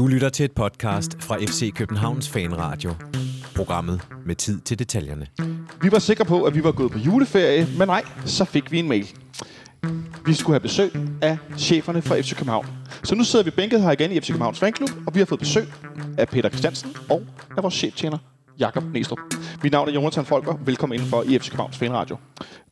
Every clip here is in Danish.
Du lytter til et podcast fra FC Københavns Fanradio. Programmet med tid til detaljerne. Vi var sikre på, at vi var gået på juleferie, men nej, så fik vi en mail. Vi skulle have besøg af cheferne fra FC København. Så nu sidder vi bænket her igen i FC Københavns Fanklub, og vi har fået besøg af Peter Christensen og af vores cheftjener, Jacob Neestrup. Mit navn er Jonathan Folker. Velkommen indenfor i FC Københavns Fanradio.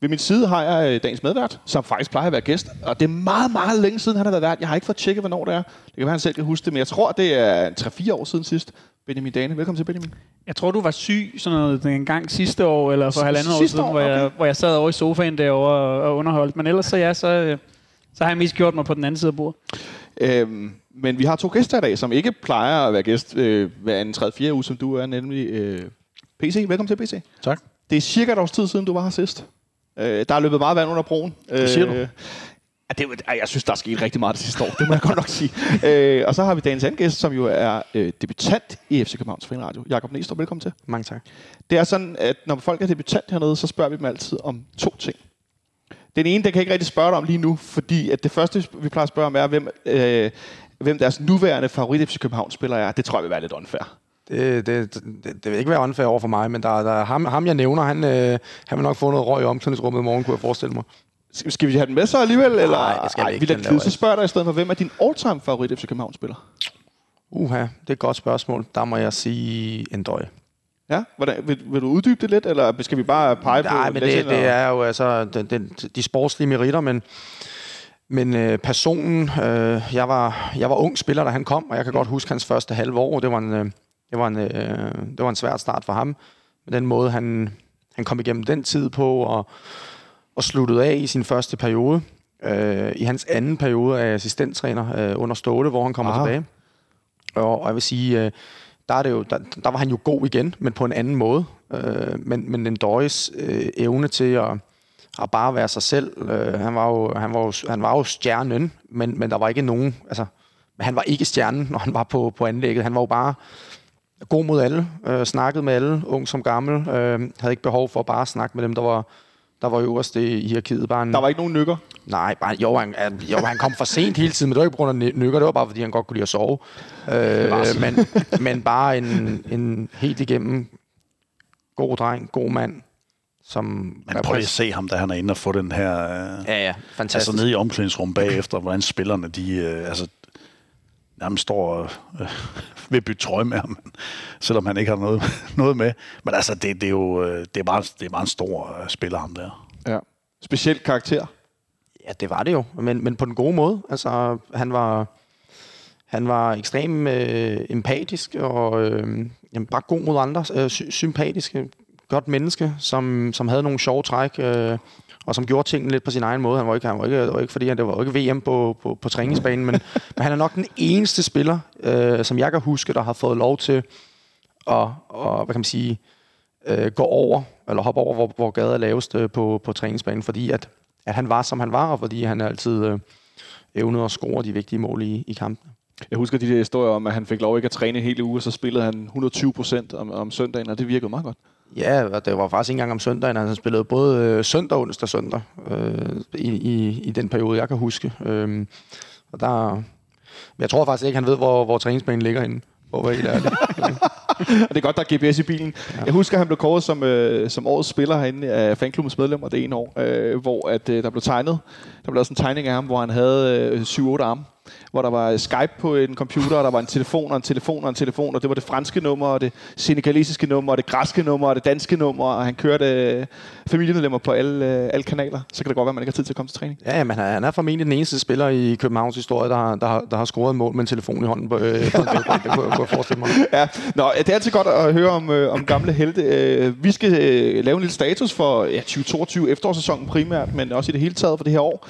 Ved min side har jeg dagens medvært, som faktisk plejer at være gæst. Og det er meget, meget længe siden, han har været vært. Jeg har ikke fået tjekket, hvornår det er. Det kan være, han selv kan huske det, men jeg tror, det er 3-4 år siden sidst. Benny Dane, velkommen til, Benny. Jeg tror, du var syg sådan noget en gang sidste år, eller for halvandet år siden, hvor jeg sad over i sofaen derovre og underholdt. Men ellers så har jeg mest gjort mig på den anden side af bordet. Men vi har to gæster i dag, som ikke plejer at være gæst hver en 3-4 uge, som du er, nemlig PC. Velkommen til, PC. Tak. Det er cirka et års tid siden, du var her sidst. Der er løbet meget vand under broen. Hvad siger du? Jeg synes, der er sket rigtig meget det sidste år. Det må jeg godt nok sige. Og så har vi dagens anden gæst, som jo er debutant i FC Københavns Fanradio. Jacob Neestrup, velkommen til. Mange tak. Det er sådan, at når folk er debutant hernede, så spørger vi dem altid om to ting. Den ene, der kan jeg ikke rigtig spørge dig om lige nu, fordi at det første, vi plejer at spørge om, er, hvem deres nuværende favorit FC København-spiller er. Det tror jeg vil være lidt unfair. Det vil ikke være unfair over for mig, men der ham jeg nævner, han vil nok få noget røg i omklædningsrummet i morgen, kunne jeg forestille mig. Skal vi have den med så alligevel? Eller? Nej, vi lader så spørge dig i stedet for, hvem er din all-time favorit FC København-spiller? Det er et godt spørgsmål. Der må jeg sige Endøj. Ja? Hvordan, vil du uddybe det lidt, eller skal vi bare pege på? Nej, men det er jo altså de sportslige meritter, men personen, jeg var ung spiller, da han kom, og jeg kan godt huske hans første halve år. Det var en svær start for ham. Men den måde, han kom igennem den tid på og sluttede af i sin første periode. I hans anden periode af assistenttræner under Ståle, hvor han kommer tilbage. Og jeg vil sige, der var han jo god igen, men på en anden måde. Men den Døjes evne til at bare være sig selv. Han var jo stjernen, men der var ikke nogen. Altså, han var ikke stjernen, når han var på anlægget. Han var jo bare god mod alle, snakkede med alle, ung som gammel, havde ikke behov for at bare snakke med dem, der var øverst i hierarkiet. Der var ikke nogen nykker? Nej, han kom for sent hele tiden, men det var ikke på grund af nykker, det var bare fordi, han godt kunne lide at sove. Men bare en helt igennem god dreng, god mand. Man prøver at se ham, da han er inde og få den her... Ja, fantastisk. Altså nede i omklædningsrummet bagefter, hvordan spillerne, de... Han står og vil bytte trøje med ham, selvom han ikke har noget med. Men altså, det er jo det er bare en stor spiller, ham der. Ja. Speciel karakter? Ja, det var det jo, men på den gode måde. Altså, han var ekstremt empatisk og bare god mod andre. Sympatisk, godt menneske, som havde nogle sjove træk. Og som gjorde tingene lidt på sin egen måde. Han var ikke fordi det var ikke VM på træningsbanen, men han er nok den eneste spiller, som jeg kan huske, der har fået lov til at hvad kan man sige, gå over eller hoppe over, hvor gaden er lavest på træningsbanen, fordi at han var som han var, og fordi han altid evnede at score de vigtige mål i kampen. Jeg husker de der historier om, at han fik lov ikke at træne hele ugen, og så spillede han 120% om søndagen, og det virkede meget godt. Ja, og det var faktisk ikke engang om søndagen. Han spillede både søndag, onsdag og søndag i den periode, jeg kan huske. Og der, jeg tror faktisk ikke, han ved, hvor træningsbanen ligger henne. Og det er godt, der er GPS i bilen. Ja. Jeg husker, han blev kåret som årets spiller herinde af fanklubbens medlemmer det ene år, hvor at, der blev lavet sådan en tegning af ham, hvor han havde 7-8 arme. Hvor der var Skype på en computer, og der var en telefon, og en telefon, og en telefon, og det var det franske nummer, og det senegalesiske nummer, og det græske nummer, og det danske nummer, og han kørte familiemedlemmer på alle kanaler. Så kan det godt være, at man ikke har tid til at komme til træning. Ja, men han er formentlig den eneste spiller i Københavns historie, der har scoret mål med en telefon i hånden. Det kunne jeg forestille mig. Ja. Nå, det er altid godt at høre om gamle helte. Vi skal lave en lille status for 2022 efterårssæsonen primært, men også i det hele taget for det her år.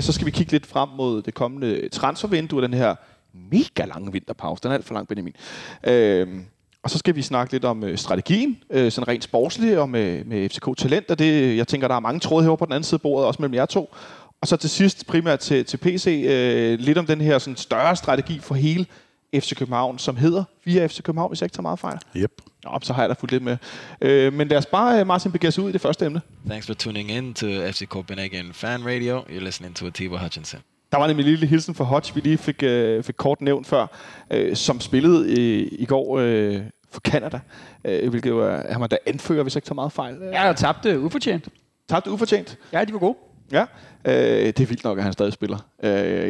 Så skal vi kigge lidt frem mod det kommende transfervindue, den her mega lange vinterpause. Den er alt for lang, Benjamin. Og så skal vi snakke lidt om strategien, sådan rent sportsligt, og med FCK-talenter. Jeg tænker, der er mange tråde herovre på den anden side af bordet, også mellem jer to. Og så til sidst, primært til PC, lidt om den her sådan større strategi for hele FC København, som hedder via FC København, hvis jeg ikke tager meget fejl. Yep. Nå, så har jeg da fulgt lidt med. Men lad os bare, Martin, begive sig ud i det første emne. Thanks for tuning in to FC Copenhagen Fan Radio. You're listening to Atiba Hutchinson. Der var nemlig en lille hilsen fra Hodge, vi lige fik kort nævnt før, som spillede i går for Canada, hvilket jo er man da anfører, hvis ikke tager meget fejl. Ja, der tabte ufortjent. Ja, de var gode. Ja, det er vildt nok, at han stadig spiller.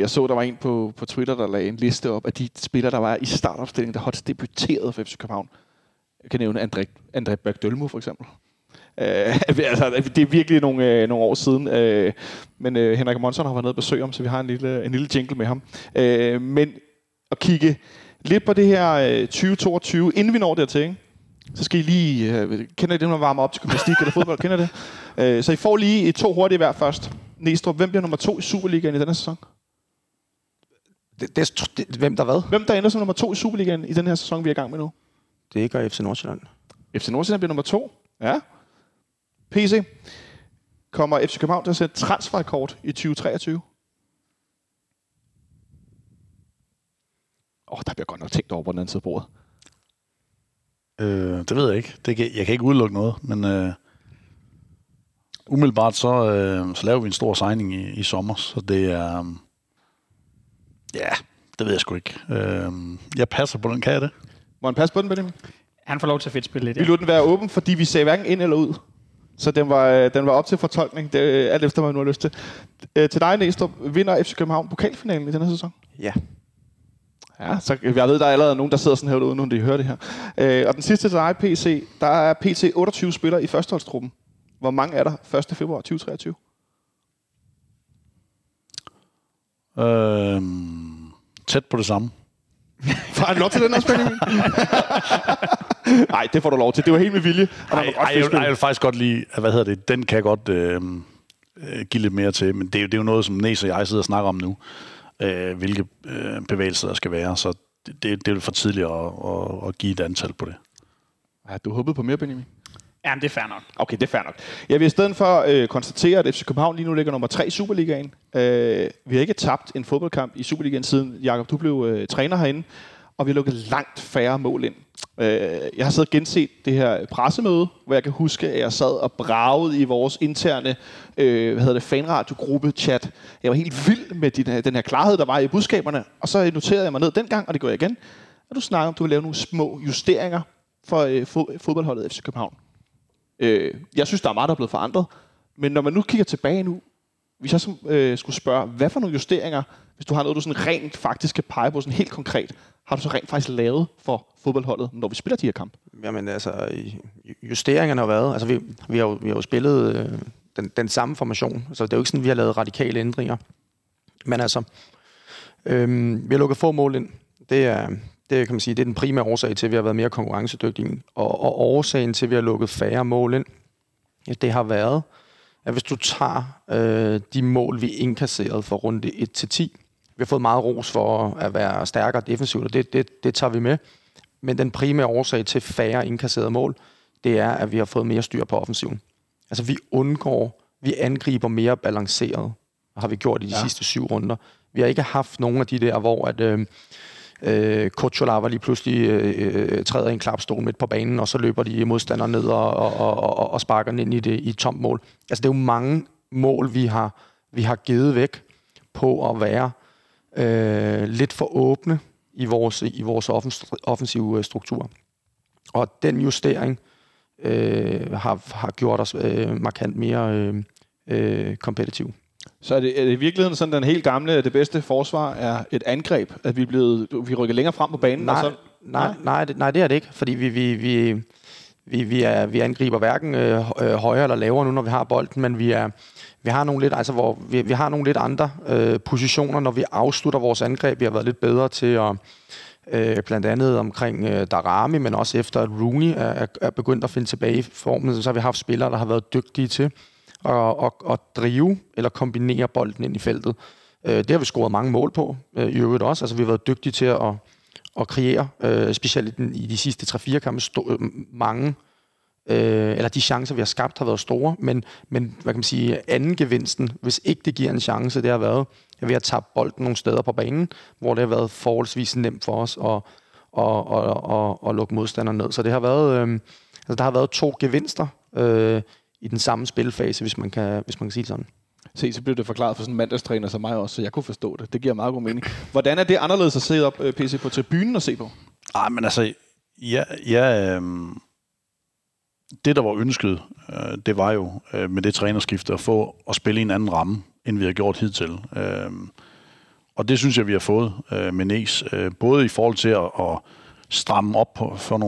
Jeg så, der var en på Twitter, der lagde en liste op af de spillere, der var i startopstillingen, der Hodge debuterede for FC København. Jeg kan nævne André Berg-Dølmo for eksempel. Altså, det er virkelig nogle år siden, men Henrik Monson har været nede og besøge ham, så vi har en lille jingle med ham. Men at kigge lidt på det her 2022, inden vi når dertil, ikke? Så skal I lige, kender I det, når man varmer op til gymnastik eller fodbold, kender det? Så I får lige to hurtige hver først. Neestrup, hvem bliver nummer 2 i Superligaen i denne sæson? Hvem der hvad? Hvem der ender som nummer 2 i Superligaen i den her sæson, vi er i gang med nu? Det gør FC Nordsjælland. FC Nordsjælland bliver nummer 2? Ja. PC. Kommer FC København til at sætte transferrekord i 2023? Der bliver godt nok tænkt over på den anden side af bordet. Det ved jeg ikke. Jeg kan ikke udelukke noget, men umiddelbart så laver vi en stor signing i sommer, så det er... ja, det ved jeg sgu ikke. Jeg passer på den, kan jeg det? Må han passe på den, Benjamin? Han får lov til at fedt spille lidt. Vi lod den være åben, fordi vi sagde hverken ind eller ud. Så den var op til fortolkning, det, alt efter man nu har lyst til. Til dig, Neestrup, vinder FC København pokalfinalen i denne sæson? Ja. Ja, så jeg ved, der er allerede nogen, der sidder sådan her ude, når de hører det her. Og den sidste til dig, PC. Der er PC 28 spillere i førsteholdstruppen. Hvor mange er der 1. februar 2023? Tæt på det samme. Får han lov til den her spænding? Nej, det får du lov til. Det var helt med vilje. Jeg vil faktisk godt lide... Den kan jeg godt give lidt mere til. Men det er jo noget, som Næs og jeg sidder og snakker om nu. Hvilke bevægelser der skal være. Så det er jo for tidligt at give et antal på det. Ja, du håbede på mere, Benjamin? Jamen, det er fair nok. Okay, det er fair nok. Jeg vil i stedet for konstatere, at FC København lige nu ligger nummer 3 i Superligaen. Vi har ikke tabt en fodboldkamp i Superligaen siden, Jacob, du blev træner herinde. Og vi har lukket langt færre mål ind. Jeg har siddet og genset det her pressemøde, hvor jeg kan huske, at jeg sad og bragede i vores interne fanradio-gruppe-chat. Jeg var helt vild med den her klarhed, der var i budskaberne. Og så noterede jeg mig ned dengang, og det gør jeg igen. Og du snakker om, at du vil lave nogle små justeringer for fodboldholdet FC København. Jeg synes, der er meget, der er blevet forandret. Men når man nu kigger tilbage nu, hvis jeg skulle spørge, hvad for nogle justeringer, hvis du har noget, du sådan rent faktisk kan pege på, sådan helt konkret, har du så rent faktisk lavet for fodboldholdet, når vi spiller de her kampe? Jamen altså, justeringerne har været... Altså, vi har jo spillet den samme formation, så det er jo ikke sådan, vi har lavet radikale ændringer. Men altså, vi har lukket få mål ind. Det kan man sige, det er den primære årsag til, at vi har været mere konkurrencedygtige. Og årsagen til, at vi har lukket færre mål ind, det har været, at hvis du tager de mål, vi indkasserede fra runde 1-10, vi har fået meget ros for at være stærkere defensivt, og det tager vi med. Men den primære årsag til færre indkasserede mål, det er, at vi har fået mere styr på offensiven. Altså vi angriber mere balanceret, har vi gjort i de sidste 7 runder. Vi har ikke haft nogen af de der, hvor at Kutsulava lige pludselig træder i en klapstol midt på banen, og så løber de modstandere ned og sparker den ind i tomt mål. Altså det er jo mange mål, vi har givet væk på at være lidt for åbne i vores offensive struktur. Og den justering har gjort os markant mere kompetitive. Så er det i virkeligheden sådan, den helt gamle, det bedste forsvar er et angreb, at vi rykker længere frem på banen? Nej, det er det ikke, fordi vi angriber hverken højere eller lavere nu, når vi har bolden, men vi har nogle lidt andre positioner, når vi afslutter vores angreb. Vi har været lidt bedre til at blandt andet omkring Darami, men også efter at Rooney er begyndt at finde tilbage i formen, så har vi haft spillere, der har været dygtige til at drive eller kombinere bolden ind i feltet. Det har vi scoret mange mål på, i øvrigt også. Altså, vi har været dygtige til at kreere, specielt i de sidste 3-4 kampe, mange, eller de chancer, vi har skabt, har været store, men hvad kan man sige, anden gevinsten, hvis ikke det giver en chance, det har været, at vi har tabt bolden nogle steder på banen, hvor det har været forholdsvis nemt for os at lukke modstanderen ned. Så det har været, der har været 2 gevinster, i den samme spilfase, hvis man kan sige det sådan. se, så blev det forklaret for sådan en mandagstræner som mig også, så jeg kunne forstå det. Det giver meget god mening. Hvordan er det anderledes at sidde op PC på tribunen og se på? Ej, men altså, det, der var ønsket, det var jo med det trænerskifte at få at spille i en anden ramme, end vi har gjort hidtil. Og det synes jeg, vi har fået med Næs. Både i forhold til at stramme op for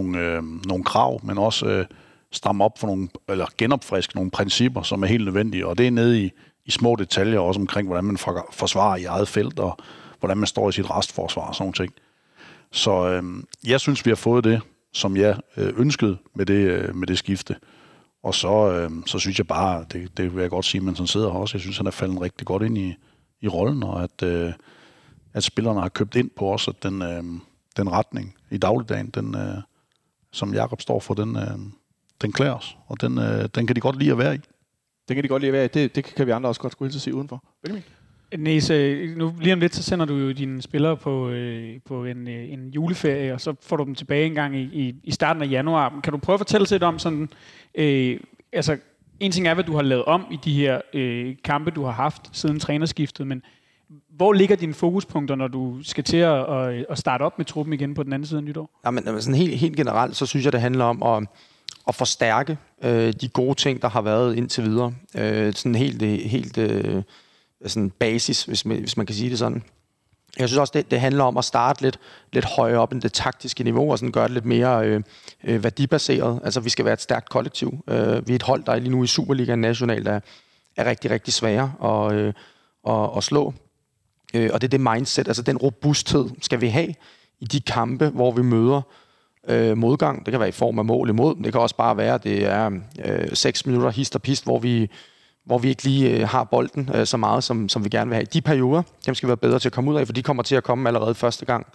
nogle krav, men også stramme op for nogle, eller genopfriske nogle principper, som er helt nødvendige. Og det er nede i små detaljer også omkring, hvordan man forsvarer i eget felt, og hvordan man står i sit restforsvar og sådan ting. Så jeg synes, vi har fået det, som jeg ønskede med det skifte. Og så synes jeg bare, det vil jeg godt sige, men sådan sidder også. Jeg synes, han er faldet rigtig godt ind i rollen, og at spillerne har købt ind på os, at den retning i dagligdagen, den som Jacob står for, den klæder os, og den kan de godt lide at være i. Den kan de godt lide at være i. Det kan vi andre også godt skulle hilse at se udenfor. Benjamin? Næse, nu lige om lidt, så sender du jo dine spillere på en juleferie, og så får du dem tilbage en gang i starten af januar. Kan du prøve at fortælle lidt om sådan... altså, en ting er, hvad du har lavet om i de her kampe, du har haft siden trænerskiftet, men hvor ligger dine fokuspunkter, når du skal til at starte op med truppen igen på den anden side af nytår? Jamen, sådan helt generelt, så synes jeg, det handler om at forstærke de gode ting, der har været indtil videre. Sådan helt basis, hvis man kan sige det sådan. Jeg synes også, det handler om at starte lidt højere op end det taktiske niveau, og sådan gøre det lidt mere værdibaseret. Altså, vi skal være et stærkt kollektiv. Vi er et hold, der lige nu i Superligaen nationalt er rigtig, rigtig svære at slå. Og det er det mindset, altså den robusthed, skal vi have i de kampe, hvor vi møder modgang. Det kan være i form af mål imod, det kan også bare være, at det er 6 minutter hist og pist, hvor vi ikke lige har bolden så meget, som vi gerne vil have. De perioder, dem skal vi være bedre til at komme ud af, for de kommer til at komme allerede første gang,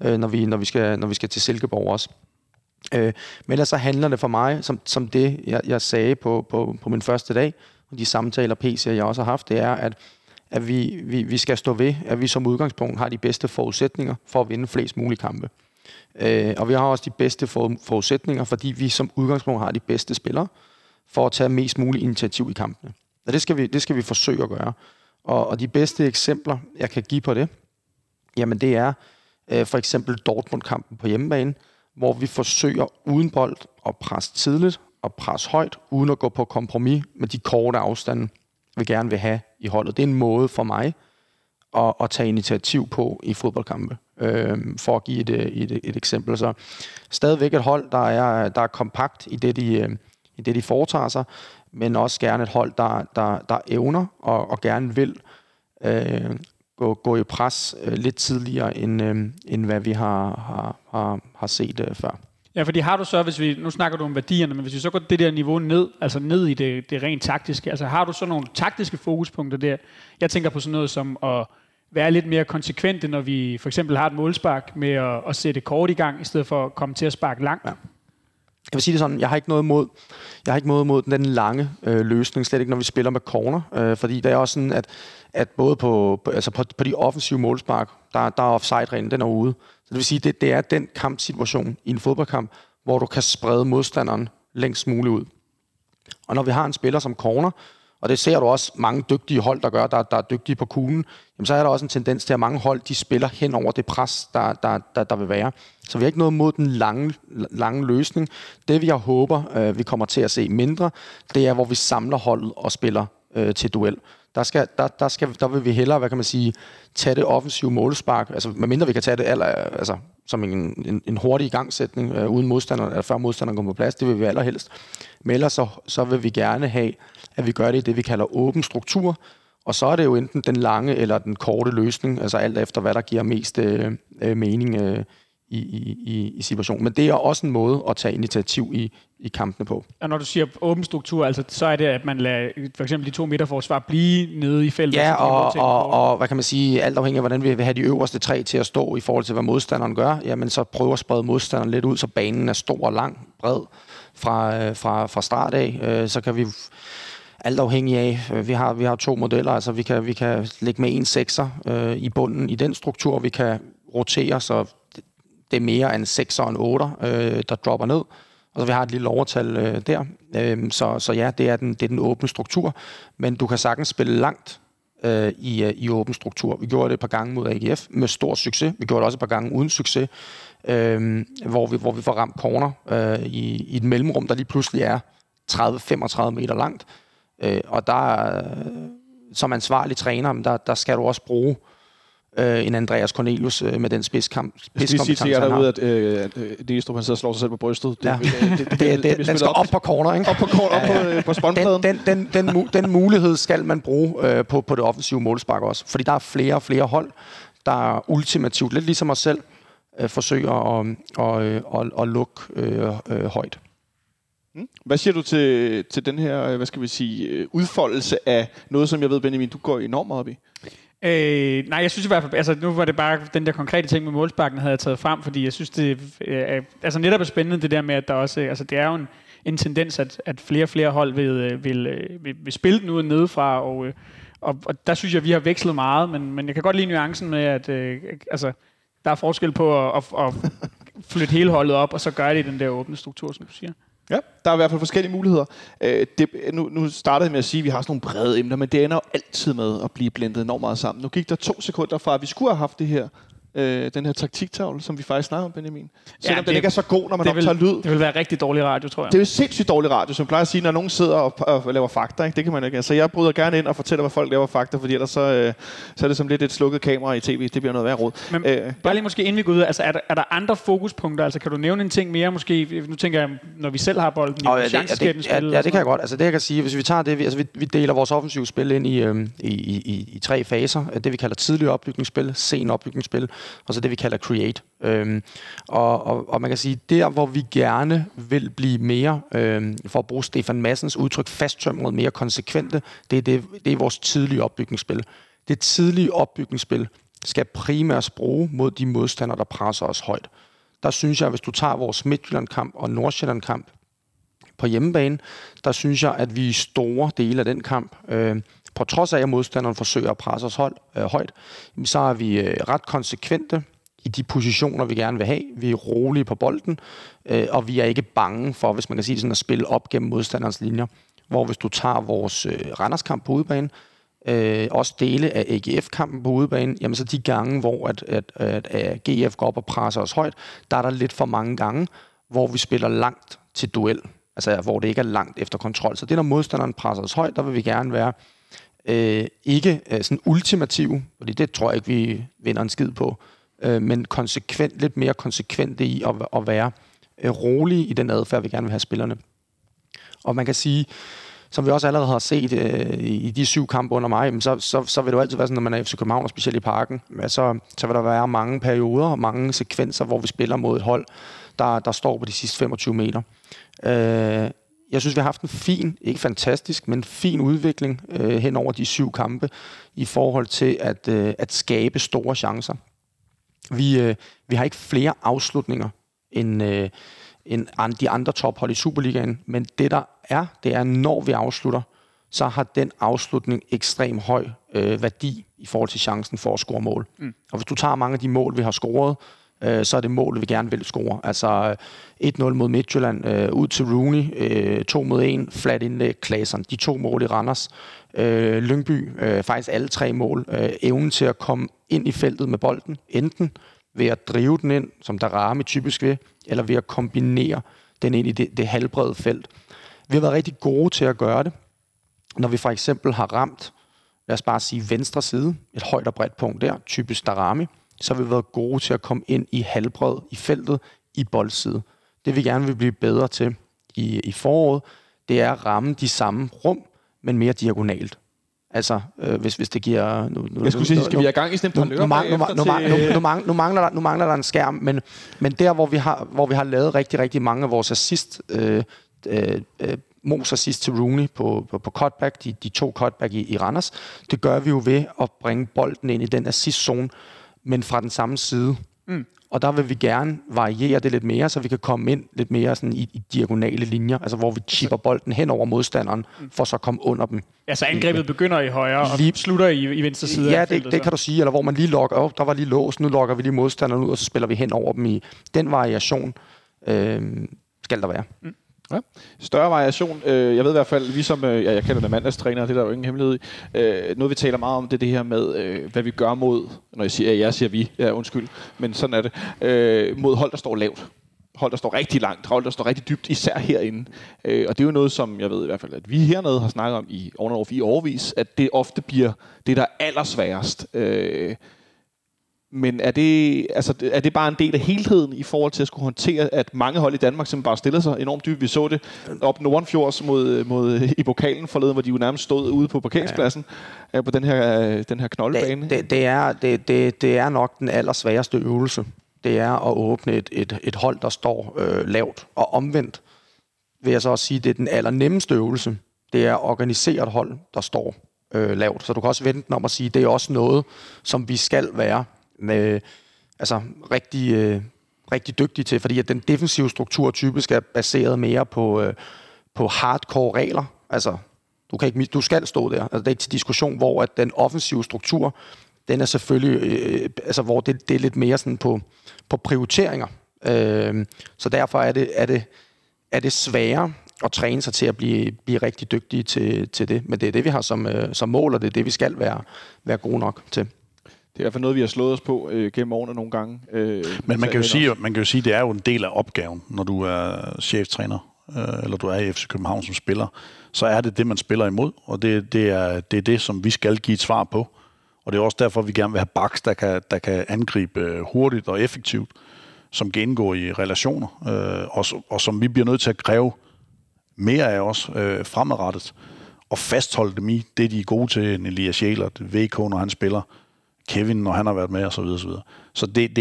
når vi skal til Silkeborg også. Men ellers så handler det for mig, som det, jeg sagde på min første dag, og de samtaler PC, jeg også har haft, det er, at vi skal stå ved, at vi som udgangspunkt har de bedste forudsætninger for at vinde flest mulige kampe. Og vi har også de bedste forudsætninger, fordi vi som udgangspunkt har de bedste spillere, for at tage mest muligt initiativ i kampene. Og det skal vi forsøge at gøre. Og de bedste eksempler, jeg kan give på det, jamen det er for eksempel Dortmund-kampen på hjemmebane, hvor vi forsøger uden bold at presse tidligt og presse højt, uden at gå på kompromis med de korte afstande, vi gerne vil have i holdet. Det er en måde for mig at tage initiativ på i fodboldkampe, for at give et eksempel. Så stadigvæk et hold, der er kompakt i det de foretager sig, men også gerne et hold, der evner og gerne vil gå i pres lidt tidligere, end hvad vi har set før. Ja, fordi har du så, hvis vi, nu snakker du om værdierne, men hvis vi så går det der niveau ned, altså ned i det rent taktiske, altså har du så nogle taktiske fokuspunkter der? Jeg tænker på sådan noget som at være lidt mere konsekvente, når vi for eksempel har et målspark, med at sætte kort i gang, i stedet for at komme til at sparke langt. Ja. Jeg vil sige det sådan, jeg har ikke noget mod den lange løsning, slet ikke når vi spiller med corner, fordi det er også sådan, at både på de offensive målspark, der er offside-reglen, den er ude. Så det vil sige, det er den kampsituation i en fodboldkamp, hvor du kan sprede modstanderen længst muligt ud. Og når vi har en spiller som corner, og det ser du også mange dygtige hold, der gør, der er dygtige på kuglen, jamen så er der også en tendens til, at mange hold, de spiller hen over det pres, der vil være. Så vi har ikke noget mod den lange løsning. Det, vi håber, vi kommer til at se mindre, det er, hvor vi samler holdet og spiller til duel. Der vil vi hellere, hvad kan man sige, tage det offensive målspark, altså medmindre vi kan tage det altså som en hurtig igangsætning, uden modstanderen, eller før modstanderen kommer på plads, det vil vi allerhelst. Men ellers så vil vi gerne have, at vi gør det i det, vi kalder åben struktur, og så er det jo enten den lange eller den korte løsning, altså alt efter, hvad der giver mest mening i situationen. Men det er også en måde at tage initiativ i kampene på. Og når du siger åben struktur, altså, så er det, at man lader for eksempel de 2 midterforsvar blive nede i feltet? Ja, og hvad kan man sige, alt afhængig af, hvordan vi vil have de øverste 3 til at stå i forhold til, hvad modstanderen gør, jamen så prøver at sprede modstanderen lidt ud, så banen er stor og lang, bred fra start af. Så kan vi... Alt afhængig af, vi har 2 modeller, altså vi kan lægge med 1 sekser i bunden i den struktur, vi kan rotere, så det er mere end 6'er og en 8'er, der dropper ned. Og så vi har et lille overtal der. Så ja, det er den åbne struktur. Men du kan sagtens spille langt i åben struktur. Vi gjorde det et par gange mod AGF med stor succes. Vi gjorde det også et par gange uden succes, hvor vi får ramt corner i et mellemrum, der lige pludselig er 30-35 meter langt. Og der, som ansvarlig træner, der skal du også bruge en Andreas Cornelius med den spidskompetence, han har. Jeg vil sige til jer derude, at Neestrup, han sidder og slår sig selv på brystet. Ja. Den skal op på corner, ikke? Op på corner, på spåndpladen. Den mulighed skal man bruge på det offensive målspark også. Fordi der er flere og flere hold, der ultimativt, lidt ligesom os selv, forsøger at lukke højt. Hvad siger du til den her, hvad skal vi sige, udfoldelse af noget, som jeg ved, Benjamin, du går enormt meget op i? Nej, jeg synes i hvert fald, altså nu var det bare den der konkrete ting med målsparken, havde jeg taget frem, fordi jeg synes det altså netop er spændende det der med, at der også, altså det er jo en tendens, at flere og flere hold vil spille den ud nedefra, og der synes jeg, vi har vekslet meget, men jeg kan godt lide nuancen med, at altså der er forskel på at flytte hele holdet op, og så gøre det i den der åbne struktur, som du siger. Ja, der er i hvert fald forskellige muligheder. Nu startede jeg med at sige, at vi har sådan nogle brede emner, men det ender jo altid med at blive blendet enormt meget sammen. Nu gik der 2 sekunder fra, at vi skulle have haft det her, den her taktiktavle, som vi faktisk snakker om, Benjamin. Selvom den ikke er så god, når man optager lyd. Det vil være rigtig dårlig radio, tror jeg. Det er jo sindssygt dårlig radio, som plejer at sige, når nogen sidder og laver fakta. Ikke? Det kan man ikke. Altså, jeg bryder gerne ind og fortæller, hvad folk laver fakta, fordi ellers så er det som lidt et slukket kamera i tv. Det bliver noget værre råd. Men bare lige måske inden vi går ud, altså, er der andre fokuspunkter? Altså, kan du nævne en ting mere? Måske, nu tænker jeg, når vi selv har bolden, det kan jeg godt. Altså, det jeg kan sige, hvis vi tager det, vi deler vores offensive spil ind i 3 faser. Det vi kalder tidlig opbygningsspil, sen opbygningsspil, og så det, vi kalder create. Og man kan sige, der hvor vi gerne vil blive mere, for at bruge Stefan Massens udtryk, fasttømret, mere konsekvente, det er vores tidlige opbygningsspil. Det tidlige opbygningsspil skal primært bruge mod de modstandere, der presser os højt. Der synes jeg, hvis du tager vores Midtjylland-kamp og Nordsjælland-kamp på hjemmebane, der synes jeg, at vi i store dele af den kamp... På trods af, at modstanderen forsøger at presse os højt, så er vi ret konsekvente i de positioner, vi gerne vil have. Vi er rolige på bolden, og vi er ikke bange for, hvis man kan sige sådan, at spille op gennem modstanderens linjer. Hvor hvis du tager vores Randers-kamp på udebane, også dele af AGF-kampen på udebane, jamen så de gange, hvor at GF går op og presser os højt, der er der lidt for mange gange, hvor vi spiller langt til duel. Altså hvor det ikke er langt efter kontrol. Så det, når modstanderen presser os højt, der vil vi gerne være... ikke sådan ultimative, fordi det tror jeg ikke, vi vinder en skid på, men konsekvent, lidt mere konsekvente i at være rolige i den adfærd, vi gerne vil have spillerne. Og man kan sige, som vi også allerede har set i de 7 kampe under mig, så vil det jo altid være sådan, når man er i FC København, og specielt i Parken, så vil der være mange perioder og mange sekvenser, hvor vi spiller mod et hold, der står på de sidste 25 meter. Jeg synes, vi har haft en fin, ikke fantastisk, men fin udvikling hen over de 7 kampe i forhold til at skabe store chancer. Vi har ikke flere afslutninger end de andre tophold i Superligaen, men det der er, det er, når vi afslutter, så har den afslutning ekstrem høj værdi i forhold til chancen for at score mål. Mm. Og hvis du tager mange af de mål, vi har scoret, så er det målet, vi gerne vil score. Altså 1-0 mod Midtjylland, ud til Rooney, 2-1, flat indlæg, Klasen. De 2 mål i Randers. Lyngby, faktisk alle 3 mål. Evnen til at komme ind i feltet med bolden, enten ved at drive den ind, som Darami typisk ved, eller ved at kombinere den ind i det halvbrede felt. Vi har været rigtig gode til at gøre det, når vi for eksempel har ramt, lad os bare sige venstre side, et højt og bredt punkt der, typisk Darami, så har vi været gode til at komme ind i halvbred, i feltet, i boldside. Det vi gerne vil blive bedre til i foråret, det er at ramme de samme rum, men mere diagonalt. Altså, hvis det giver... Jeg skulle sige, skal vi have gang i stemt på løber bagefter? Nu mangler der en skærm, men der, hvor vi har lavet rigtig, rigtig mange af vores assist, Mos assist til Rooney på cutback, de 2 cutback i Randers, det gør vi jo ved at bringe bolden ind i den assist-zone, men fra den samme side. Mm. Og der vil vi gerne variere det lidt mere, så vi kan komme ind lidt mere sådan i diagonale linjer, altså hvor vi chipper bolden hen over modstanderen, for så at komme under dem. Altså angrebet begynder i højre og slutter i venstre side. Ja, det kan du sige, eller hvor man lige lokker op, der var lige lås, nu lokker vi lige modstanderen ud, og så spiller vi hen over dem i den variation. skal der være. Mm. Ja. Større variation. Jeg ved i hvert fald, vi som jeg kalder det mandagstræner, det er der jo ingen hemmelighed i. Noget vi taler meget om, det er det her med, hvad vi gør mod, når jeg siger, jeg siger vi, ja, undskyld, men sådan er det, mod hold, der står lavt. Hold, der står rigtig langt, hold, der står rigtig dybt, især herinde. Og det er jo noget, som jeg ved i hvert fald, at vi hernede har snakket om i årevis, at det ofte bliver det, der er allersværest. Men er det bare en del af helheden i forhold til at skulle håndtere, at mange hold i Danmark simpelthen bare stiller sig enormt dybt? Vi så det op Nordenfjords mod i pokalen forleden, hvor de jo nærmest stod ude på parkeringspladsen på den her knoldbane. Det er nok den allersværeste øvelse. Det er at åbne et hold, der står lavt. Og omvendt vil jeg så også sige, at det er den allernemmeste øvelse. Det er at organisere et hold, der står lavt. Så du kan også vente om at sige, at det er også noget, som vi skal være rigtig dygtige til. Fordi at den defensive struktur typisk er baseret mere på hardcore regler. Altså, du skal stå der. Altså, det er ikke til diskussion, hvor at den offensive struktur... Den er selvfølgelig, hvor det er lidt mere sådan på prioriteringer. Så derfor er det sværere at træne sig til at blive rigtig dygtige til det. Men det er det, vi har som mål, og det er det, vi skal være gode nok til. Det er i hvert fald noget, vi har slået os på gennem årene nogle gange. Men man kan jo sige, at det er jo en del af opgaven, når du er cheftræner. Eller du er i FC København som spiller. Så er det det, man spiller imod, og det er det, som vi skal give et svar på. Og det er også derfor, vi gerne vil have backs, der kan angribe hurtigt og effektivt, som kan indgå i relationer, og som vi bliver nødt til at kræve mere af os fremadrettet, og fastholde dem i det, de er gode til, en Elias Sjæler, VK, når han spiller, Kevin, når han har været med, osv. Så det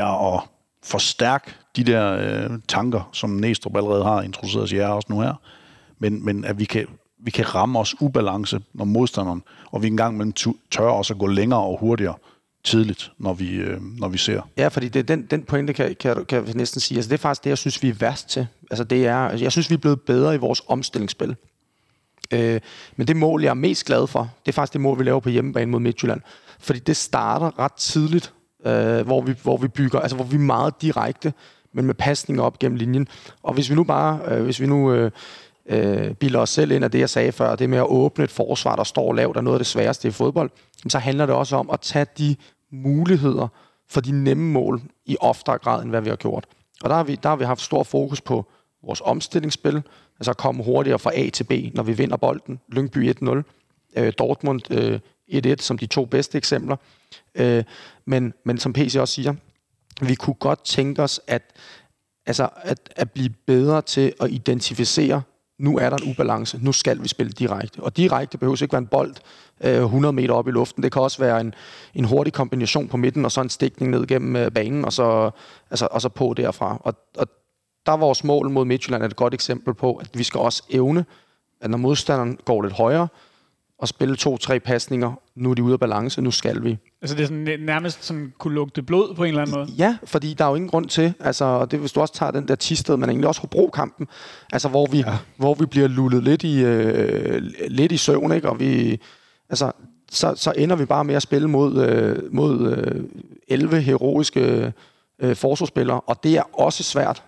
er at forstærke de der tanker, som Neestrup allerede har introduceret jer også nu her, men at vi kan ramme os ubalance, når modstanderen, og vi engang mellem tør også at gå længere og hurtigere tidligt, når vi ser. Ja, fordi det er den pointe, kan jeg næsten sige. Altså, det er faktisk det, jeg synes, vi er værst til. Altså, jeg synes, vi er blevet bedre i vores omstillingsspil. Men det mål, jeg er mest glad for, det er faktisk det mål, vi laver på hjemmebane mod Midtjylland. Fordi det starter ret tidligt, hvor vi bygger, altså hvor vi er meget direkte, men med pasninger op gennem linjen. Og hvis vi nu bare... bilder os selv ind af det, jeg sagde før, det med at åbne et forsvar, der står lavt, er noget af det sværeste i fodbold, så handler det også om at tage de muligheder for de nemme mål i oftere grad, end hvad vi har gjort. Og der har vi haft stor fokus på vores omstillingsspil, altså at komme hurtigere fra A til B, når vi vinder bolden. Lyngby 1-0, Dortmund 1-1, som de to bedste eksempler. Men som PC også siger, vi kunne godt tænke os at blive bedre til at identificere, nu er der en ubalance, nu skal vi spille direkte. Og direkte behøves ikke være en bold 100 meter op i luften. Det kan også være en hurtig kombination på midten, og så en stikning ned gennem banen, og så på derfra. Og der er vores mål mod Midtjylland et godt eksempel på, at vi skal også evne, at når modstanderen går lidt højere, og spille 2-3 pasninger, nu er de ude af balance, nu skal vi. Altså det er sådan, nærmest sådan, kunne lugte blod på en eller anden måde? Ja, fordi der er jo ingen grund til, og det hvis du også tager den der Tisted, men egentlig også Hobro-kampen, altså hvor vi bliver lullet lidt i søvn, ikke? Og vi, så ender vi bare med at spille mod 11 heroiske forsvarsspillere, og det er også svært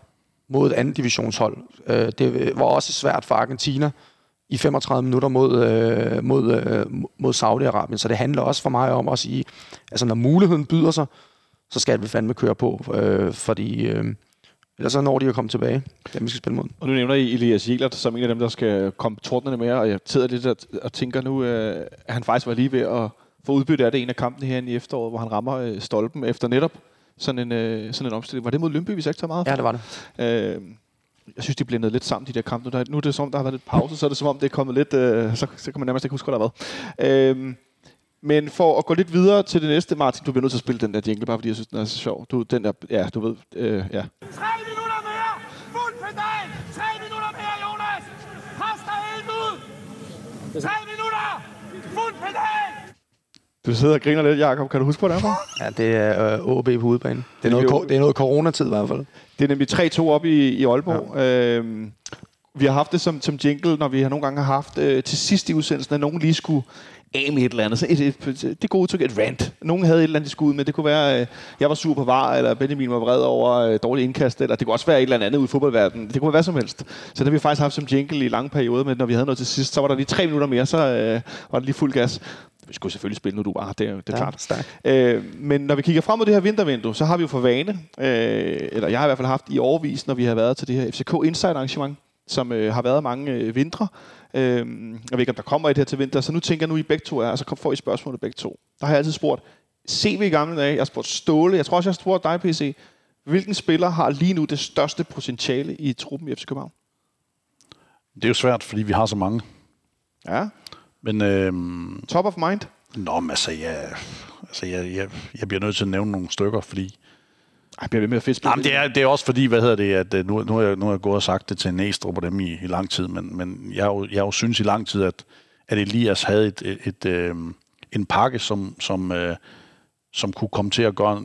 mod et andet divisionshold. Det var også svært for Argentina, i 35 minutter mod Saudi-Arabien. Så det handler også for mig om at sige, altså når muligheden byder sig, så skal vi fandme køre på, fordi ellers så når de jo komme tilbage, dem vi skal spille mod. Og nu nævner I Elias Sjæler som en af dem, der skal komme tordnerne med, og jeg tider lidt og tænker nu, at han faktisk var lige ved at få udbytte af det en af kampene herinde i efteråret, hvor han rammer stolpen efter netop sådan en omstilling. Var det mod Lyngby, hvis jeg ikke tager meget? Ja, det var det. Jeg synes, de blændede lidt sammen, de der kampe. Nu er det som om, der har været lidt pause, så er det som om, det er kommet lidt... Så kan man nærmest ikke huske, hvad der har været. Men for at gå lidt videre til det næste, Martin, du bliver nødt til at spille den der jingle, bare fordi jeg synes, den er så sjov. Du ved... 3 minutter mere! Fuld pedal! 3 minutter mere, Jonas! Pas dig helt ud! 3 minutter! Fuld pedal! Du sidder og griner lidt, Jacob. Kan du huske, hvor det er fra? Ja, det er OB på udebanen. Det er noget coronatid i hvert fald. Det er nemlig 3-2 op i Aalborg. Ja. Vi har haft det som jingle, når vi har nogle gange haft til sidst i udsendelsen, at nogen lige skulle af med et eller andet. Så det gode udtryk, et rant. Nogen havde et eller andet, de skulle ud med. Det kunne være, jeg var sur på VAR, eller Benjamin var vred over dårlig indkast, eller det kunne også være et eller andet ude i fodboldverdenen. Det kunne være hvad som helst. Så det vi faktisk haft som jingle i lange perioder, men når vi havde noget til sidst, så var der lige 3 minutter mere, så var det lige fuld gas. Vi skulle selvfølgelig spille, når du var her, det er klart. Men når vi kigger frem mod det her vintervindue, så har vi jo for vane, eller jeg har i hvert fald haft i overvis, når vi har været til det her FCK Insight arrangement, som har været mange vintre. Jeg ved ikke, om der kommer et her til vinter, så nu tænker jeg nu, I begge to er, og så får I spørgsmålet begge to. Der har jeg altid spurgt CV i gamle dage, jeg har spurgt Ståle, jeg tror også, jeg har spurgt dig, PC. Hvilken spiller har lige nu det største potentiale i truppen i FC København? Det er jo svært, fordi vi har så mange. Ja. Men, top of mind? Nå, men altså, jeg bliver nødt til at nævne nogle stykker, fordi... Jeg bliver ved med at fiske. Jamen, det er også fordi, at nu har jeg gået og sagt det til Neestrup og dem i lang tid, men jeg synes i lang tid, at Elias havde en pakke, som kunne komme til at gøre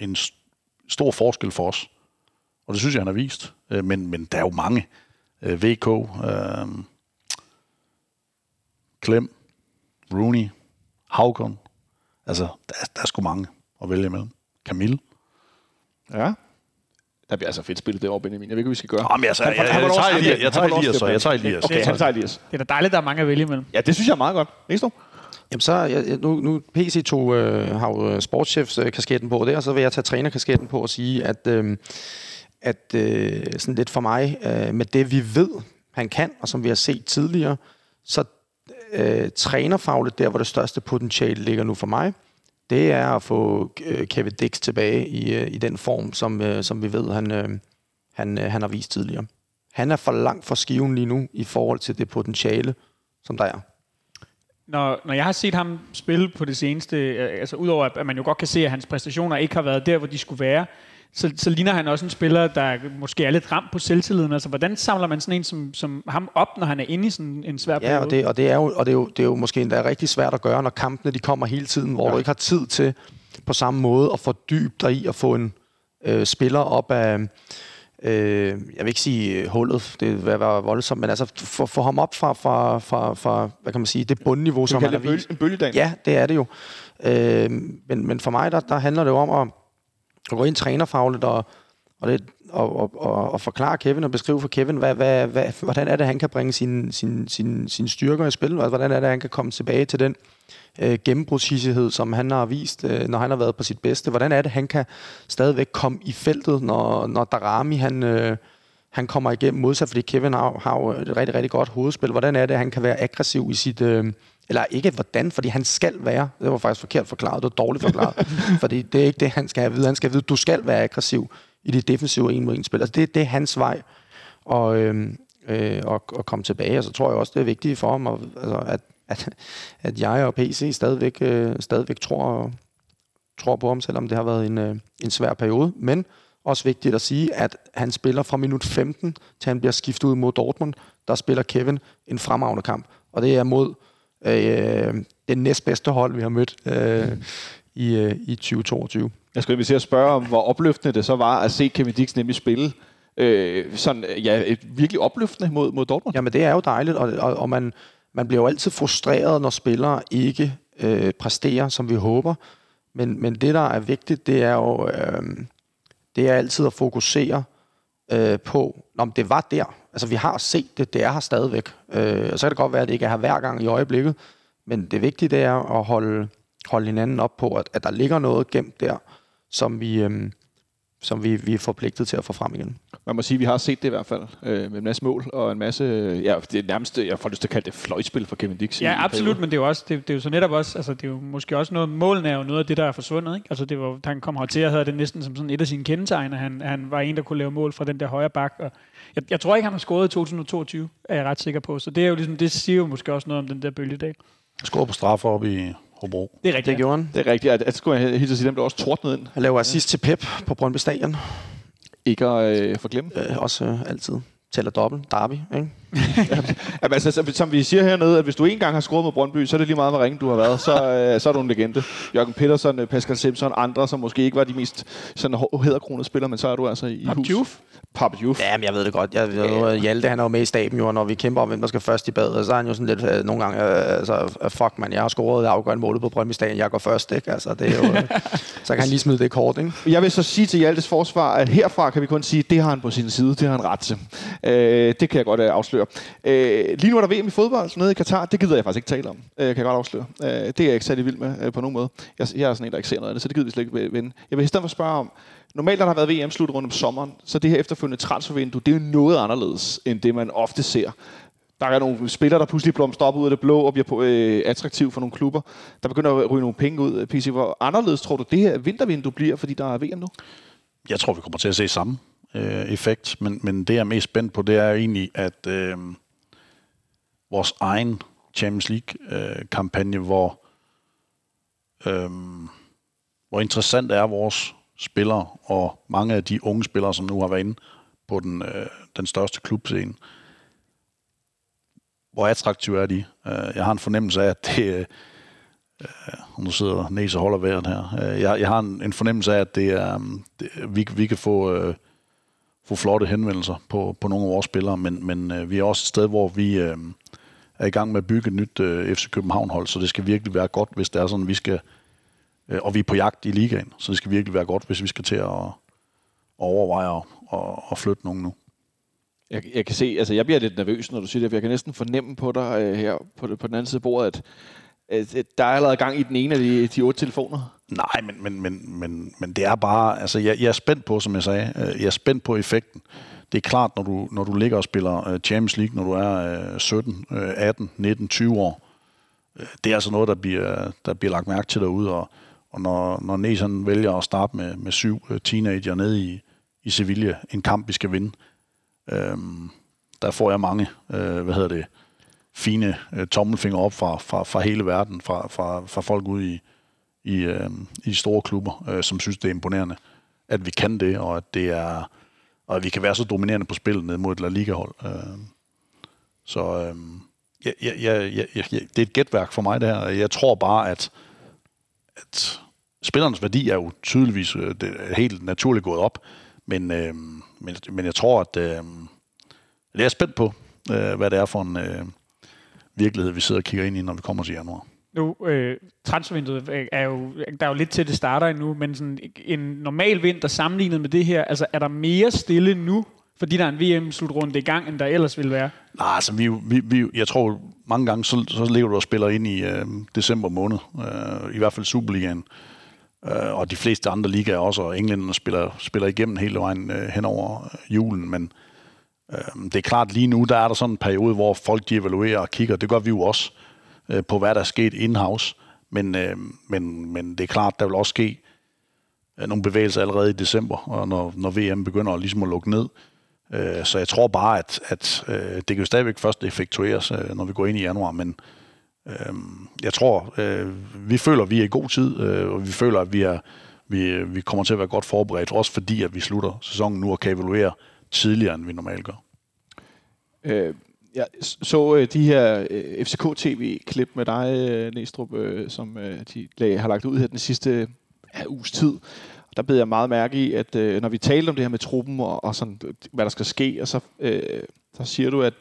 en stor forskel for os. Og det synes jeg, han har vist. Men der er jo mange. VK, Klem, Rooney, Havkon. Altså, der er sgu mange at vælge imellem. Camille. Ja. Der bliver altså fedt spillet derovre, Benjamin. Jeg ved ikke, hvad vi skal gøre. Jamen, altså, jeg tager Elias. Okay, han tager Elias. Det er da dejligt, der er mange at vælge imellem. Ja, det synes jeg er meget godt. Næste år? Jamen så, nu PC2 har jo sportschefskasketten på der, så vil jeg tage trænerkasketten på og sige, at sådan lidt for mig, med det vi ved, han kan, og som vi har set tidligere, så trænerfagligt der, hvor det største potentiale ligger nu for mig, det er at få Kevin Dix tilbage i den form, som vi ved, han har vist tidligere. Han er for langt fra skiven lige nu i forhold til det potentiale, som der er. Når jeg har set ham spille på det seneste, altså udover at man jo godt kan se, at hans præstationer ikke har været der, hvor de skulle være, så ligner han også en spiller, der måske er lidt ramt på selvtilliden. Altså, hvordan samler man sådan en som ham op, når han er inde i sådan en svær periode? Ja, og det er jo måske endda rigtig svært at gøre, når kampene de kommer hele tiden, hvor du ikke har tid til på samme måde at fordybe dig i at få en spiller op af, jeg vil ikke sige hullet, det var voldsomt, men altså få ham op fra hvad kan man sige, det bundniveau, som han har vist. En bølgedal. Ja, det er det jo. Men for mig, der handler det jo om at gå ind trænerfagligt og forklare Kevin og beskrive for Kevin, hvordan er det, han kan bringe sine styrker i spil, og hvordan er det, han kan komme tilbage til den gennembrudshissighed, som han har vist, når han har været på sit bedste. Hvordan er det, han kan stadigvæk komme i feltet, når Darami han kommer igennem modsat, fordi Kevin har jo et rigtig, rigtig godt hovedspil. Hvordan er det, han kan være aggressiv i sit... Eller ikke hvordan, fordi han skal være. Det var faktisk forkert forklaret, det var dårligt forklaret. Fordi det er ikke det, han skal have at vide. Han skal vide, at du skal være aggressiv i det defensive 1-mod-1-spil. Altså det er hans vej at komme tilbage. Og så tror jeg også, det er vigtigt for ham, at jeg og PC stadigvæk tror på ham, selvom det har været en svær periode. Men også vigtigt at sige, at han spiller fra minut 15, til han bliver skiftet ud mod Dortmund. Der spiller Kevin en fremragende kamp. Og det er mod... det næstbedste hold, vi har mødt i 2022. Jeg skulle til at spørge om, hvor opløftende det så var at se Kevin Dix nemlig spille sådan, ja, virkelig opløftende mod Dortmund. Jamen det er jo dejligt, og man bliver jo altid frustreret, når spillere ikke præsterer, som vi håber. Men det, der er vigtigt, det er jo det er altid at fokusere på, om det var der. Altså, vi har set det, det er her stadigvæk. Og så kan det godt være, at det ikke er her hver gang i øjeblikket, men det vigtige, det er at holde hinanden op på, at der ligger noget gemt der, som vi er forpligtet til at få frem igen. Man må sige, at vi har set det i hvert fald, med en masse mål og en masse... Ja, det er nærmest, jeg får lyst til at kalde det fløjtspil for Kevin Dix. Ja, absolut, men det er jo også, det er jo så netop også, altså det er jo måske også noget, målene er jo noget af det, der er forsvundet, ikke? Altså det var, han kom hertil og havde det næsten som sådan et af sine kendetegn, at han var en, der kunne lave mål fra den der højre bak, og jeg tror ikke, han har scoret i 2022, er jeg ret sikker på, så det er jo ligesom, det siger jo måske også noget om den der bølgedag. Scoret på straffer op i... Hobro. Det er rigtigt, ja. Det er rigtigt. At skulle jeg helt sige, dem blev også tordnet ind. Han laver assist til Pep på Brøndby Stadion. Ikke at forglemme. Også altid. Tæller dobbelt. Derby, ikke? Jamen, altså, som vi siger hernede, at hvis du en gang har scoret med Brøndby, så er det lige meget, hvor ringe du har været. Så er du en legende. Jørgen Petersen, Pascal Simpson, andre, som måske ikke var de mest hæderkronede spillere, men så er du altså i Pap hus. Pap Juf. Jamen, jeg ved det godt. Hjalte, han er jo med i staben, jo, og når vi kæmper om, hvem der skal først i badet, så er han jo sådan lidt nogle gange, fuck man, jeg har scoret det afgørende mål på Brøndby Stadion, jeg går først, ikke? Altså, det er jo, så kan han lige smide det kort, ikke? Jeg vil så sige til Hjaltes forsvar, at herfra kan vi kun sige, det har han på sin side, det har han ret til. Det kan jeg godt afsløre. Lige nu er der VM i fodbold nede i Katar. Det gider jeg faktisk ikke tale om. Kan jeg godt afsløre. Det er jeg ikke særlig vild med på nogen måde. Jeg er sådan en, der ikke ser noget andet, så det gider vi slet ikke vinde. Jeg vil i stedet for spørge om, normalt har der været VM-slutrunde om sommeren, så det her efterfølgende transfervindue, det er jo noget anderledes, end det man ofte ser. Der er nogle spillere, der pludselig blomstrer op ud af det blå og bliver på, attraktiv for nogle klubber. Der begynder at ryge nogle penge ud. PC, hvor anderledes tror du, det her vintervindue bliver, fordi der er VM nu? Jeg tror, vi kommer til at se samme effekt, men det, jeg er mest spændt på, det er egentlig, at vores egen Champions League-kampagne, hvor interessant er vores spillere, og mange af de unge spillere, som nu har været inde på den største klubscene, hvor attraktive er de? Jeg har en fornemmelse af, at det... nu sidder Næs og holder vejret her. Jeg har en fornemmelse af, at det er, vi kan få flotte henvendelser på nogle af vores spillere, men vi er også et sted, hvor vi er i gang med at bygge et nyt FC København-hold, så det skal virkelig være godt, hvis det er sådan, vi skal... og vi er på jagt i ligaen, så det skal virkelig være godt, hvis vi skal til at overveje og flytte nogen nu. Jeg kan se, altså jeg bliver lidt nervøs, når du siger det, for jeg kan næsten fornemme på dig her på den anden side af bordet, at der er allerede gang i den ene af de 8 telefoner. Nej, men det er bare, altså jeg er spændt på, som jeg sagde, jeg er spændt på effekten. Det er klart, når du ligger og spiller Champions League, når du er 17, 18, 19, 20 år, det er altså noget, der bliver lagt mærke til derude, og når Næsen vælger at starte med 7 teenager nede i Sevilla, en kamp vi skal vinde, der får jeg mange, fine tommelfingre op fra hele verden, fra folk ude i store klubber, som synes, det er imponerende, at vi kan det, og at det er, og at vi kan være så dominerende på spillet ned mod et La Liga-hold. Det er et gætværk for mig, det her. Jeg tror bare, at spillernes værdi er jo tydeligvis helt naturligt gået op, men jeg tror, at det er spændt på, hvad det er for en virkelighed, vi sidder og kigger ind i, når vi kommer til januar. Nu, transfervinduet er jo, der er jo lidt til, det starter endnu, men sådan en normal vinter sammenlignet med det her, altså er der mere stille nu, fordi der er en VM-slutrunde i gang, end der ellers ville være? Nej, altså jeg tror mange gange, så ligger du og spiller ind i december måned, i hvert fald Superligaen, og de fleste andre ligaer også, og englænderne spiller igennem hele vejen hen over julen, men det er klart, lige nu der er der sådan en periode, hvor folk de evaluerer og kigger. Det gør vi jo også på, hvad der er sket in-house. Men det er klart, der vil også ske nogle bevægelser allerede i december, og når VM begynder ligesom at lukke ned. Så jeg tror bare, at det kan jo stadigvæk først effektueres, når vi går ind i januar. Men jeg tror, vi føler, at vi er i god tid, og vi føler, at vi kommer til at være godt forberedt. Også fordi, at vi slutter sæsonen nu og kan evaluere tidligere, end vi normalt gør. Jeg så de her FCK-tv-klip med dig, Neestrup, som de har lagt ud her den sidste uges tid. Der beder jeg meget mærke i, at når vi talte om det her med truppen, og sådan, hvad der skal ske, og så siger du, at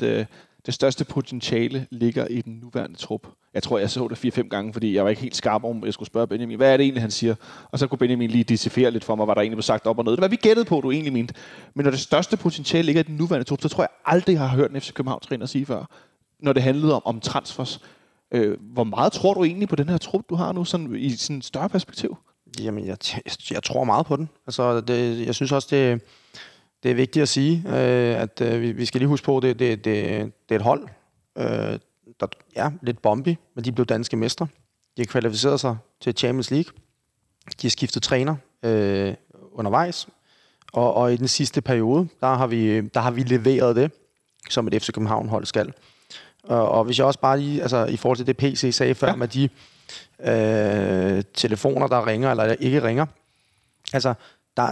det største potentiale ligger i den nuværende trup. Jeg tror, jeg så det 4-5 gange, fordi jeg var ikke helt skarp om, jeg skulle spørge Benjamin, hvad er det egentlig, han siger? Og så kunne Benjamin lige dissifere lidt for mig, hvad der egentlig blev sagt op og ned. Det var, vi gættede på, du egentlig mente. Men når det største potentiale ligger i den nuværende trup, så tror jeg aldrig, jeg har hørt en FC København-træner sige før, når det handlede om transfers. Hvor meget tror du egentlig på den her trup, du har nu, sådan, i sådan et større perspektiv? Jamen, jeg tror meget på den. Altså, jeg synes også, det er vigtigt at sige, at vi skal lige huske på, det er et hold, der er lidt bombi, men de blev danske mestre. De har kvalificeret sig til Champions League. De har skiftet træner undervejs. Og i den sidste periode, der har vi leveret det, som et FC København-hold skal. Og hvis jeg også bare lige, altså i forhold til det PC sagde før, med de telefoner, der ringer eller der ikke ringer, altså der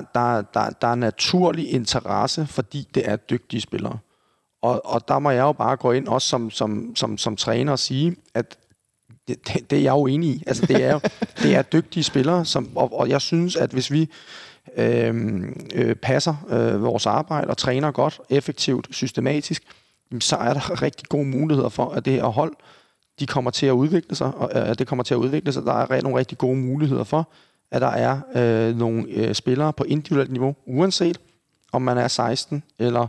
er naturlig interesse, fordi det er dygtige spillere. Og der må jeg jo bare gå ind, også som træner, og sige, at det er jeg jo enig i. Altså, det er dygtige spillere, og jeg synes, at hvis vi passer vores arbejde og træner godt, effektivt, systematisk, så er der rigtig gode muligheder for, at det her hold, de kommer til at udvikle sig, og at det kommer til at udvikle sig. Der er nogle rigtig gode muligheder for, at der er nogle spillere på individuelt niveau, uanset om man er 16 eller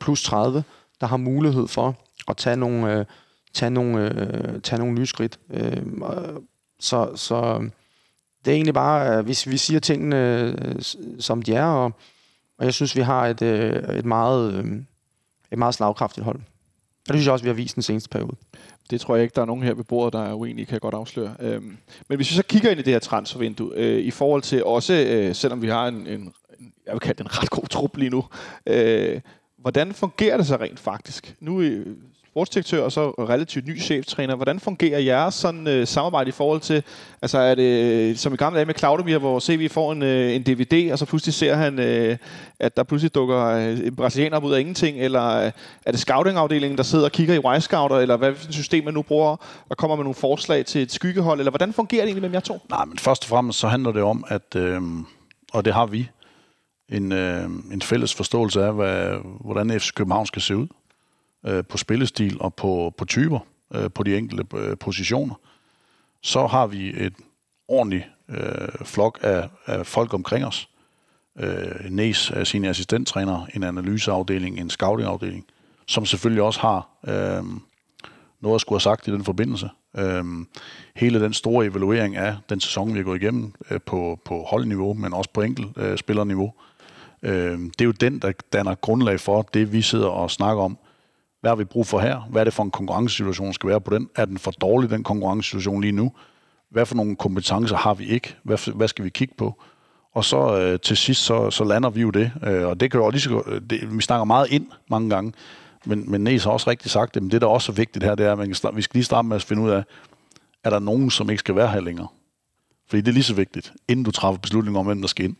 plus 30, der har mulighed for at tage nogle nye skridt. Så det er egentlig bare, hvis vi siger tingene, som de er, og jeg synes, vi har et meget slagkraftigt hold. Og det synes jeg også, vi har vist den seneste periode. Det tror jeg ikke, der er nogen her ved bordet, der er uenige, kan jeg godt afsløre. Men hvis vi så kigger ind i det her transfervindue, i forhold til også, selvom vi har en jeg vil kalde det en ret god trup lige nu, hvordan fungerer det så rent faktisk? Nu er sportsdirektør og så relativt ny cheftræner. Hvordan fungerer jeres sådan, samarbejde i forhold til, altså er det som i gamle dage med Claudemir, hvor CV får en DVD, og så pludselig ser han, at der pludselig dukker en brasilianer op ud af ingenting, eller er det scouting-afdelingen, der sidder og kigger i Y-scouter, eller hvad system man nu bruger, og kommer med nogle forslag til et skyggehold, eller hvordan fungerer det egentlig mellem jer to? Nej, men først og fremmest så handler det om, at, og det har vi, en fælles forståelse af, hvordan FC København skal se ud på spillestil og på typer, på de enkelte positioner. Så har vi et ordentligt flok af folk omkring os. Næs er sine assistenttrænere, en analyseafdeling, en scoutingafdeling, som selvfølgelig også har noget at skulle have sagt i den forbindelse. Hele den store evaluering af den sæson, vi har gået igennem på holdniveau, men også på enkelt spillerniveau, det er jo den, der danner grundlag for det, vi sidder og snakker om. Hvad har vi brug for her? Hvad er det for en konkurrencesituation, der skal være på den? Er den for dårlig, den konkurrencesituation lige nu? Hvad for nogle kompetencer har vi ikke? Hvad skal vi kigge på? Og så til sidst, så lander vi jo det. Og det kan jo lige vi snakker meget ind mange gange, men Næs har også rigtig sagt, at det, der også er vigtigt her, det er, at vi skal lige starte med at finde ud af, er der nogen, som ikke skal være her længere? Fordi det er lige så vigtigt, inden du træffer beslutning om, hvem der skal ind.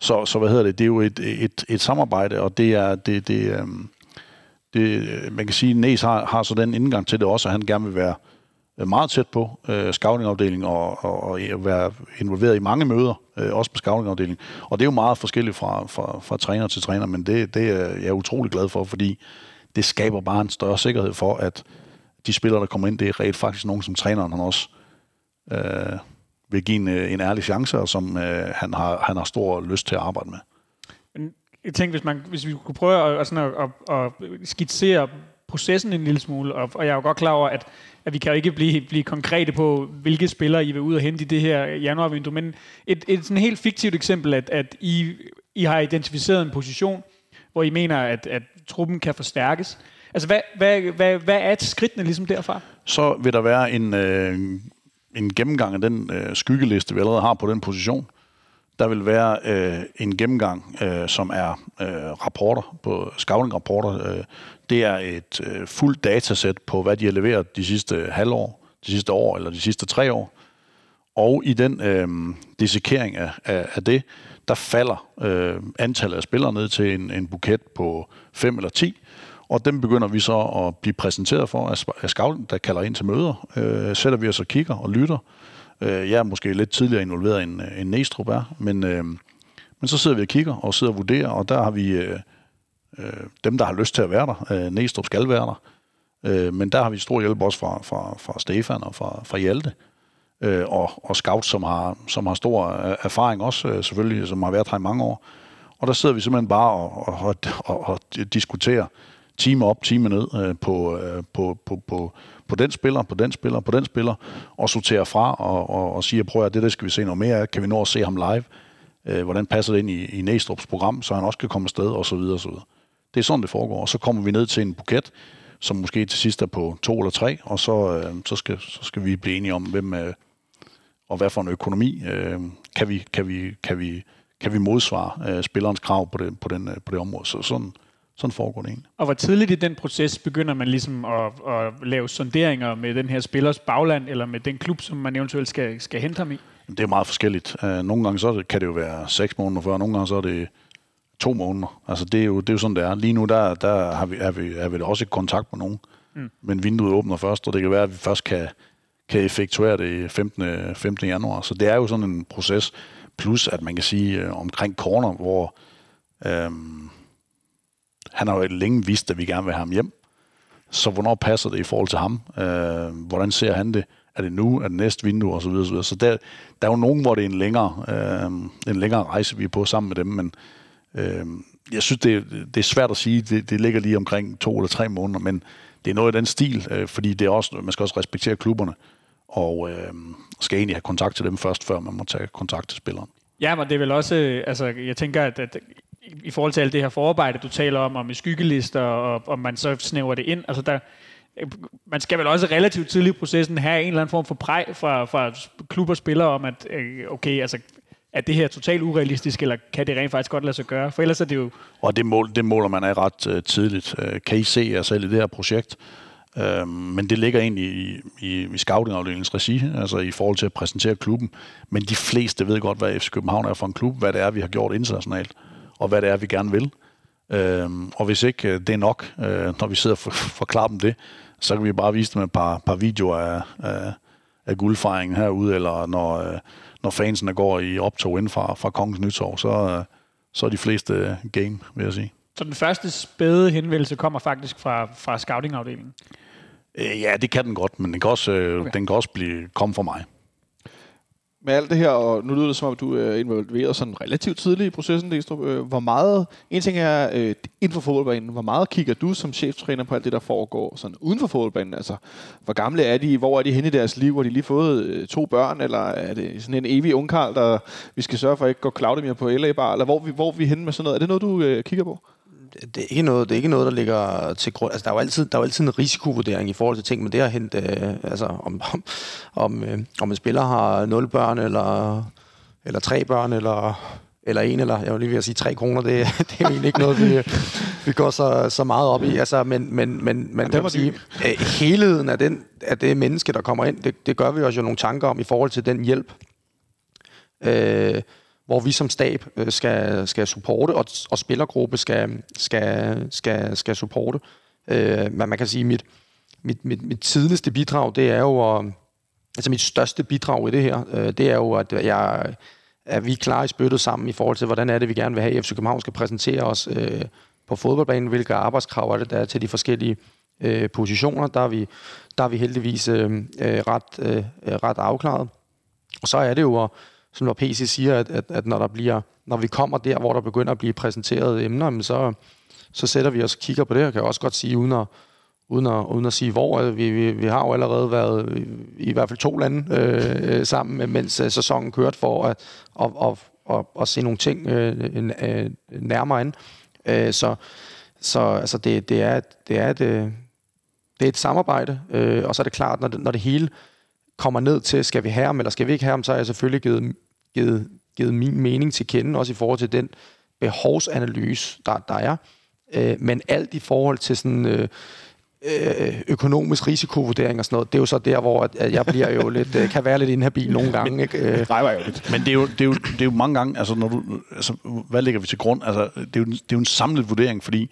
Så det er jo et samarbejde, og det er... Det, man kan sige, at Næs har så den indgang til det også, at han gerne vil være meget tæt på scoutingafdelingen og være involveret i mange møder, også på scoutingafdelingen. Og det er jo meget forskelligt fra træner til træner, men det er jeg utrolig glad for, fordi det skaber bare en større sikkerhed for, at de spillere, der kommer ind, det er rent faktisk nogen, som træneren han også vil give en ærlig chance, og som han har stor lyst til at arbejde med. Jeg tænkte, hvis vi kunne prøve at skitsere processen en lille smule, og jeg er jo godt klar over, at vi kan jo ikke blive konkrete på, hvilke spillere I vil ud og hente i det her januarvindue, men et sådan helt fiktivt eksempel, at I har identificeret en position, hvor I mener, at truppen kan forstærkes. Altså, hvad er skridtene ligesom derfra? Så vil der være en gennemgang af den skyggeliste, vi allerede har på den position. Der vil være en gennemgang, som er rapporter, på scouting-rapporter. Det er et fuldt datasæt på, hvad de har leveret de sidste halvår, de sidste år eller de sidste 3 år. Og i den dissekering af det, der falder antallet af spillere ned til en buket på 5 eller 10. Og dem begynder vi så at blive præsenteret for af scouting, der kalder ind til møder. Sætter vi os og kigger og lytter. Jeg er måske lidt tidligere involveret end Neestrup er, men så sidder vi og kigger og sidder og vurderer, og der har vi dem, der har lyst til at være der. Neestrup skal være der, men der har vi stor hjælp også fra Stefan og fra Hjalte, og scouts, som har stor erfaring også, selvfølgelig, som har været her i mange år. Og der sidder vi simpelthen bare og diskuterer time op, time ned på den spiller, og sorterer fra og siger, prøv at det skal vi se noget mere af. Kan vi nå at se ham live? Hvordan passer det ind i Næstrups program, så han også kan komme afsted, og så videre, og så videre. Det er sådan, det foregår. Og så kommer vi ned til en buket, som måske til sidst er på 2 eller 3, og så skal vi blive enige om, hvem og hvad for en økonomi kan vi modsvare spillerens krav på det område. Så sådan foregår det egentlig. Og hvor tidligt i den proces begynder man ligesom at lave sonderinger med den her spillers bagland, eller med den klub, som man eventuelt skal hente ham i? Det er meget forskelligt. Nogle gange så kan det jo være 6 måneder før, nogle gange så er det 2 måneder. Altså det er jo sådan, det er. Lige nu der har vi også ikke kontakt med nogen. Mm. Men vinduet åbner først, og det kan være, at vi først kan effektuere det 15. januar. Så det er jo sådan en proces. Plus, at man kan sige omkring corner, hvor han har jo længe vidst, at vi gerne vil have ham hjem. Så hvornår passer det i forhold til ham? Hvordan ser han det? Er det nu? Er det næste vindue? Og så videre, så videre. Så der er jo nogen, hvor det er en længere rejse, vi er på sammen med dem, men jeg synes, det er svært at sige. Det ligger lige omkring 2 eller 3 måneder, men det er noget i den stil, fordi det er også, man skal også respektere klubberne, og skal egentlig have kontakt til dem først, før man må tage kontakt til spilleren. Ja, men det er vel også, altså jeg tænker, at i forhold til alt det her forarbejde, du taler om skyggelister, og om man så snæver det ind, altså der, man skal vel også relativt tidligt i processen have en eller anden form for præg fra klubber og spillere om, at okay, altså er det her totalt urealistisk, eller kan det rent faktisk godt lade sig gøre? For ellers er det jo... Og det måler man af ret tidligt. Kan I se jer selv i det her projekt? Men det ligger egentlig i scouting-afdelingens regi, altså i forhold til at præsentere klubben. Men de fleste ved godt, hvad FC København er for en klub, hvad det er, vi har gjort internationalt, og hvad det er, vi gerne vil. Og hvis ikke det er nok, når vi sidder og forklarer dem det, så kan vi bare vise dem et par videoer af guldfejringen herude, eller når fansene går i optog ind fra Kongens Nytorv, så er de fleste game, vil jeg sige. Så den første spæde henvendelse kommer faktisk fra scouting-afdelingen? Ja, det kan den godt, men den kan også, okay. Den kan også komme fra mig. Med alt det her, og nu lyder det som om, du er involveret sådan relativt tidligt i processen, Neestrup. Hvor meget, en ting er inden for fodboldbanen, hvor meget kigger du som cheftræner på alt det, der foregår sådan uden for fodboldbanen? Altså, hvor gamle er de? Hvor er de henne i deres liv? Har de lige fået 2 børn? Eller er det sådan en evig ungkarl, der vi skal sørge for, at ikke går Claudemir på LA-bar? Eller hvor er vi henne med sådan noget? Er det noget, du kigger på? Det er ikke noget, der ligger til grund. Altså, der er jo altid en risikovurdering i forhold til ting, men det har hent, om en spiller har 0 børn, eller 3 børn, eller 1, eller jeg vil lige ved at sige 3 kroner, det er egentlig ikke noget, vi går så meget op i. Altså, men kan man sige, helheden af det menneske, der kommer ind, det gør vi også jo nogle tanker om i forhold til den hjælp, hvor vi som stab skal supporte, og spillergruppe skal supporte. Men man kan sige, mit tidligste bidrag, det er jo, altså mit største bidrag i det her, det er jo, at vi er klar i spyttet sammen i forhold til, hvordan er det, vi gerne vil have, at FC København skal præsentere os på fodboldbanen, hvilke arbejdskrav er det, der er til de forskellige positioner. Der er vi heldigvis ret afklaret. Og så er det jo, som når PC siger, at når vi kommer der, hvor der begynder at blive præsenteret emner, så sætter vi os og kigger på det. Jeg kan også godt sige, uden at sige hvor. Vi har jo allerede været i hvert fald 2 lande sammen, mens sæsonen kørte for at se nogle ting nærmere ind. Så altså det er et samarbejde, og så er det klart, når det hele kommer ned til, skal vi have ham, eller skal vi ikke have ham, så har jeg selvfølgelig givet min mening til kende, også i forhold til den behovsanalyse, der er. Men alt i forhold til sådan økonomisk risikovurdering og sådan noget, det er jo så der, hvor at jeg bliver jo lidt, kan være lidt inhabil nogle gange. Men, ikke? Men det er jo mange gange, altså, når du, altså, hvad ligger vi til grund? Altså, det er jo en samlet vurdering, fordi,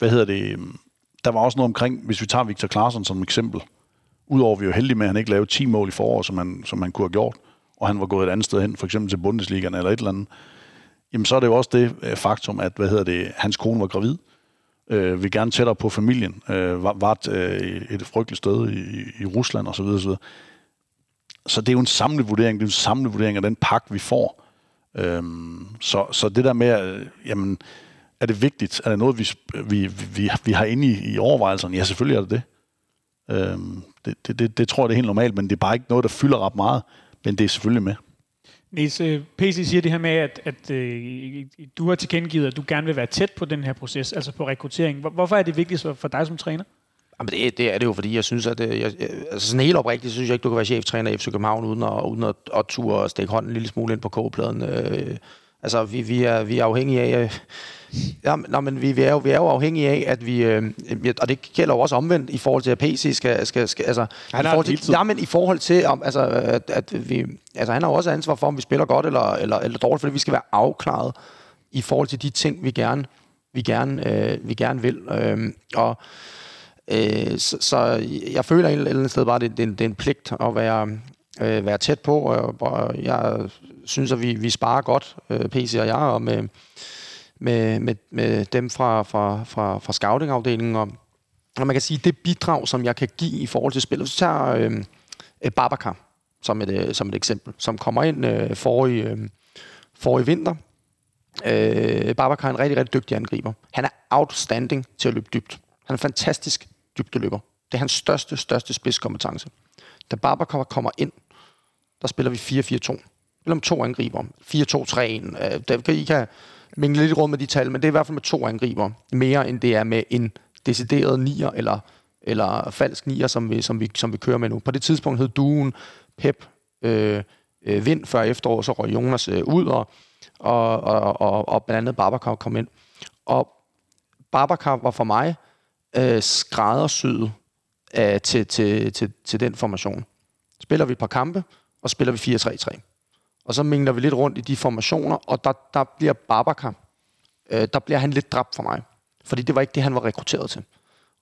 der var også noget omkring, hvis vi tager Victor Claesson som eksempel, udover vi jo heldige med, at han ikke lavede 10 mål i foråret, som han kunne have gjort, og han var gået et andet sted hen, for eksempel til Bundesligaen eller et eller andet, jamen så er det jo også det faktum, at hans kone var gravid, vil gerne tættere på familien, var et frygteligt sted i Rusland osv. Så det er jo en samlet vurdering, af den pakke, vi får. Så det der med, jamen, er det vigtigt? Er det noget, vi har inde i overvejelserne? Ja, selvfølgelig er det det. Det tror jeg, det er helt normalt, men det er bare ikke noget, der fylder ret meget, men det er selvfølgelig med. Niels, PC siger det her med, at du har tilkendegivet, at du gerne vil være tæt på den her proces, altså på rekruttering. Hvorfor er det vigtigt for dig som træner? Jamen det er det jo, fordi jeg synes, at altså sådan helt oprigtigt, synes jeg ikke, du kan være cheftræner i FC København uden at ture og stikke hånden en lille smule ind på kogepladen. Altså vi er afhængige af... Vi er jo afhængige af, at vi... og det gælder jo også omvendt i forhold til, at PC skal altså... Han har jo også ansvar for, om vi spiller godt eller dårligt, fordi vi skal være afklaret i forhold til de ting, vi gerne vil. Så jeg føler et eller andet sted bare, det er en pligt at være tæt på, og jeg synes, at vi sparer godt, PC og jeg, og med dem fra scouting-afdelingen, og man kan sige, det bidrag, som jeg kan give i forhold til spillet, så tager Babacar som et eksempel, som kommer ind forrige vinter. Babacar er en rigtig, rigtig dygtig angriber. Han er outstanding til at løbe dybt. Han er en fantastisk dybdeløber. Det er hans største spidskompetence. Da Babacar kommer ind, der spiller vi 4-4-2. Eller med to angriber. 4-2-3-1. I kan mingle lidt rundt med de tal, men det er i hvert fald med to angriber. Mere end det er med en decideret nier eller falsk nier, som vi kører med nu. På det tidspunkt hed duen Pep Vind før efterår, så røg Jonas ud, og blandt andet Babacar kom ind. Og Babacar var for mig skræddersyet til den formation. Spiller vi et par kampe, og spiller vi 4-3-3. Og så mingler vi lidt rundt i de formationer, og der bliver Babacar, der bliver han lidt dræbt for mig. Fordi det var ikke det, han var rekrutteret til.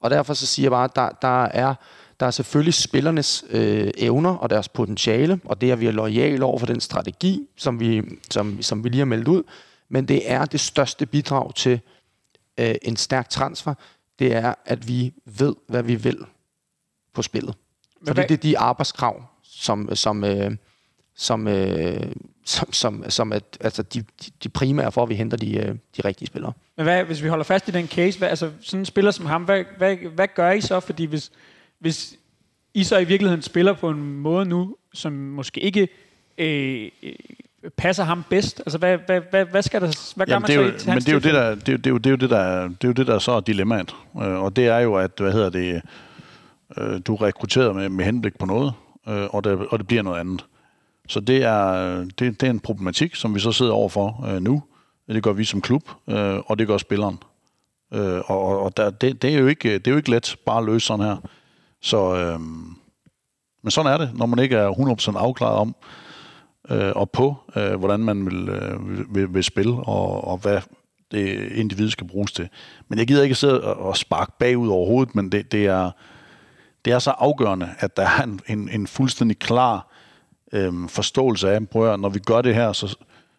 Og derfor så siger jeg bare, at der er selvfølgelig spillernes evner og deres potentiale, og det er, vi er loyale over for den strategi, som vi lige har meldt ud. Men det er det største bidrag til en stærk transfer, det er, at vi ved, hvad vi vil på spillet. Fordi det er de arbejdskrav, som altså de primære for, at vi henter de rigtige spillere. Men hvad, hvis vi holder fast i den case, altså sådan en spiller som ham, hvad gør I så? Fordi hvis I så i virkeligheden spiller på en måde nu, som måske ikke passer ham bedst, altså hvad skal der, hvad gør man så til hans tilfælde? Men det er jo det der så er dilemmaet, og det er jo at du rekrutterer med henblik på noget, og det bliver noget andet. Så det er en problematik, som vi så sidder overfor nu. Det gør vi som klub, og det gør spilleren. Det er jo ikke let bare at løse sådan her. Så, men sådan er det, når man ikke er 100% afklaret om og på, hvordan man vil spille, og hvad det individet skal bruges til. Men jeg gider ikke sidde og sparke bagud overhovedet, men det er så afgørende, at der er en fuldstændig klar forståelse af, prøv at, når vi gør det her,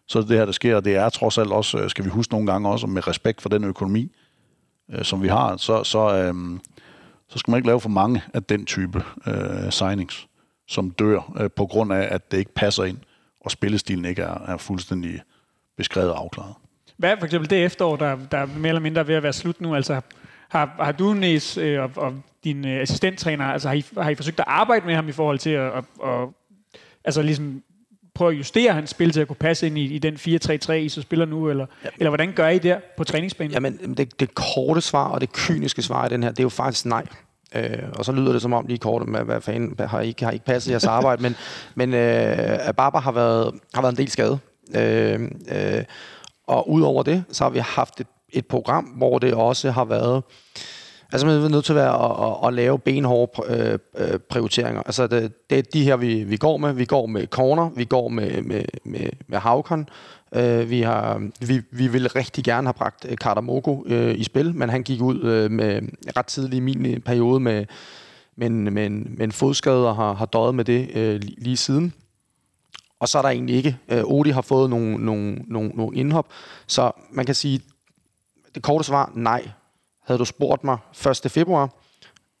så er det her, der sker, og det er trods alt også, skal vi huske nogle gange også, med respekt for den økonomi, som vi har, så skal man ikke lave for mange af den type signings, som dør, på grund af, at det ikke passer ind, og spillestilen ikke er fuldstændig beskrevet og afklaret. Hvad er for eksempel det efterår, der mere eller mindre er ved at være slut nu, altså har du, Næs, og din assistenttræner, altså har I forsøgt at arbejde med ham i forhold til at altså ligesom prøve at justere hans spil til at kunne passe ind i den 4-3-3, I så spiller nu, eller hvordan gør I der på træningsbanen? Jamen, det korte svar og det kyniske svar i den her, det er jo faktisk nej. Og så lyder det som om lige kort, hvad fanden, har I ikke passet jeres arbejde, men Barbara har været en del skade. Og udover det, så har vi haft et program, hvor det også har været... Altså, man er nødt til at være at lave benhårde prioriteringer. Altså, det er de her, vi går med. Vi går med corner, vi går med Havkon. Vi ville rigtig gerne have bragt Katamoko i spil, men han gik ud med ret tidlig i min periode med en fodskade og har døjet med det lige siden. Og så er der egentlig ikke. Odi har fået nogle indhop. Så man kan sige, det korte svar, nej. Havde du spurgt mig 1. februar,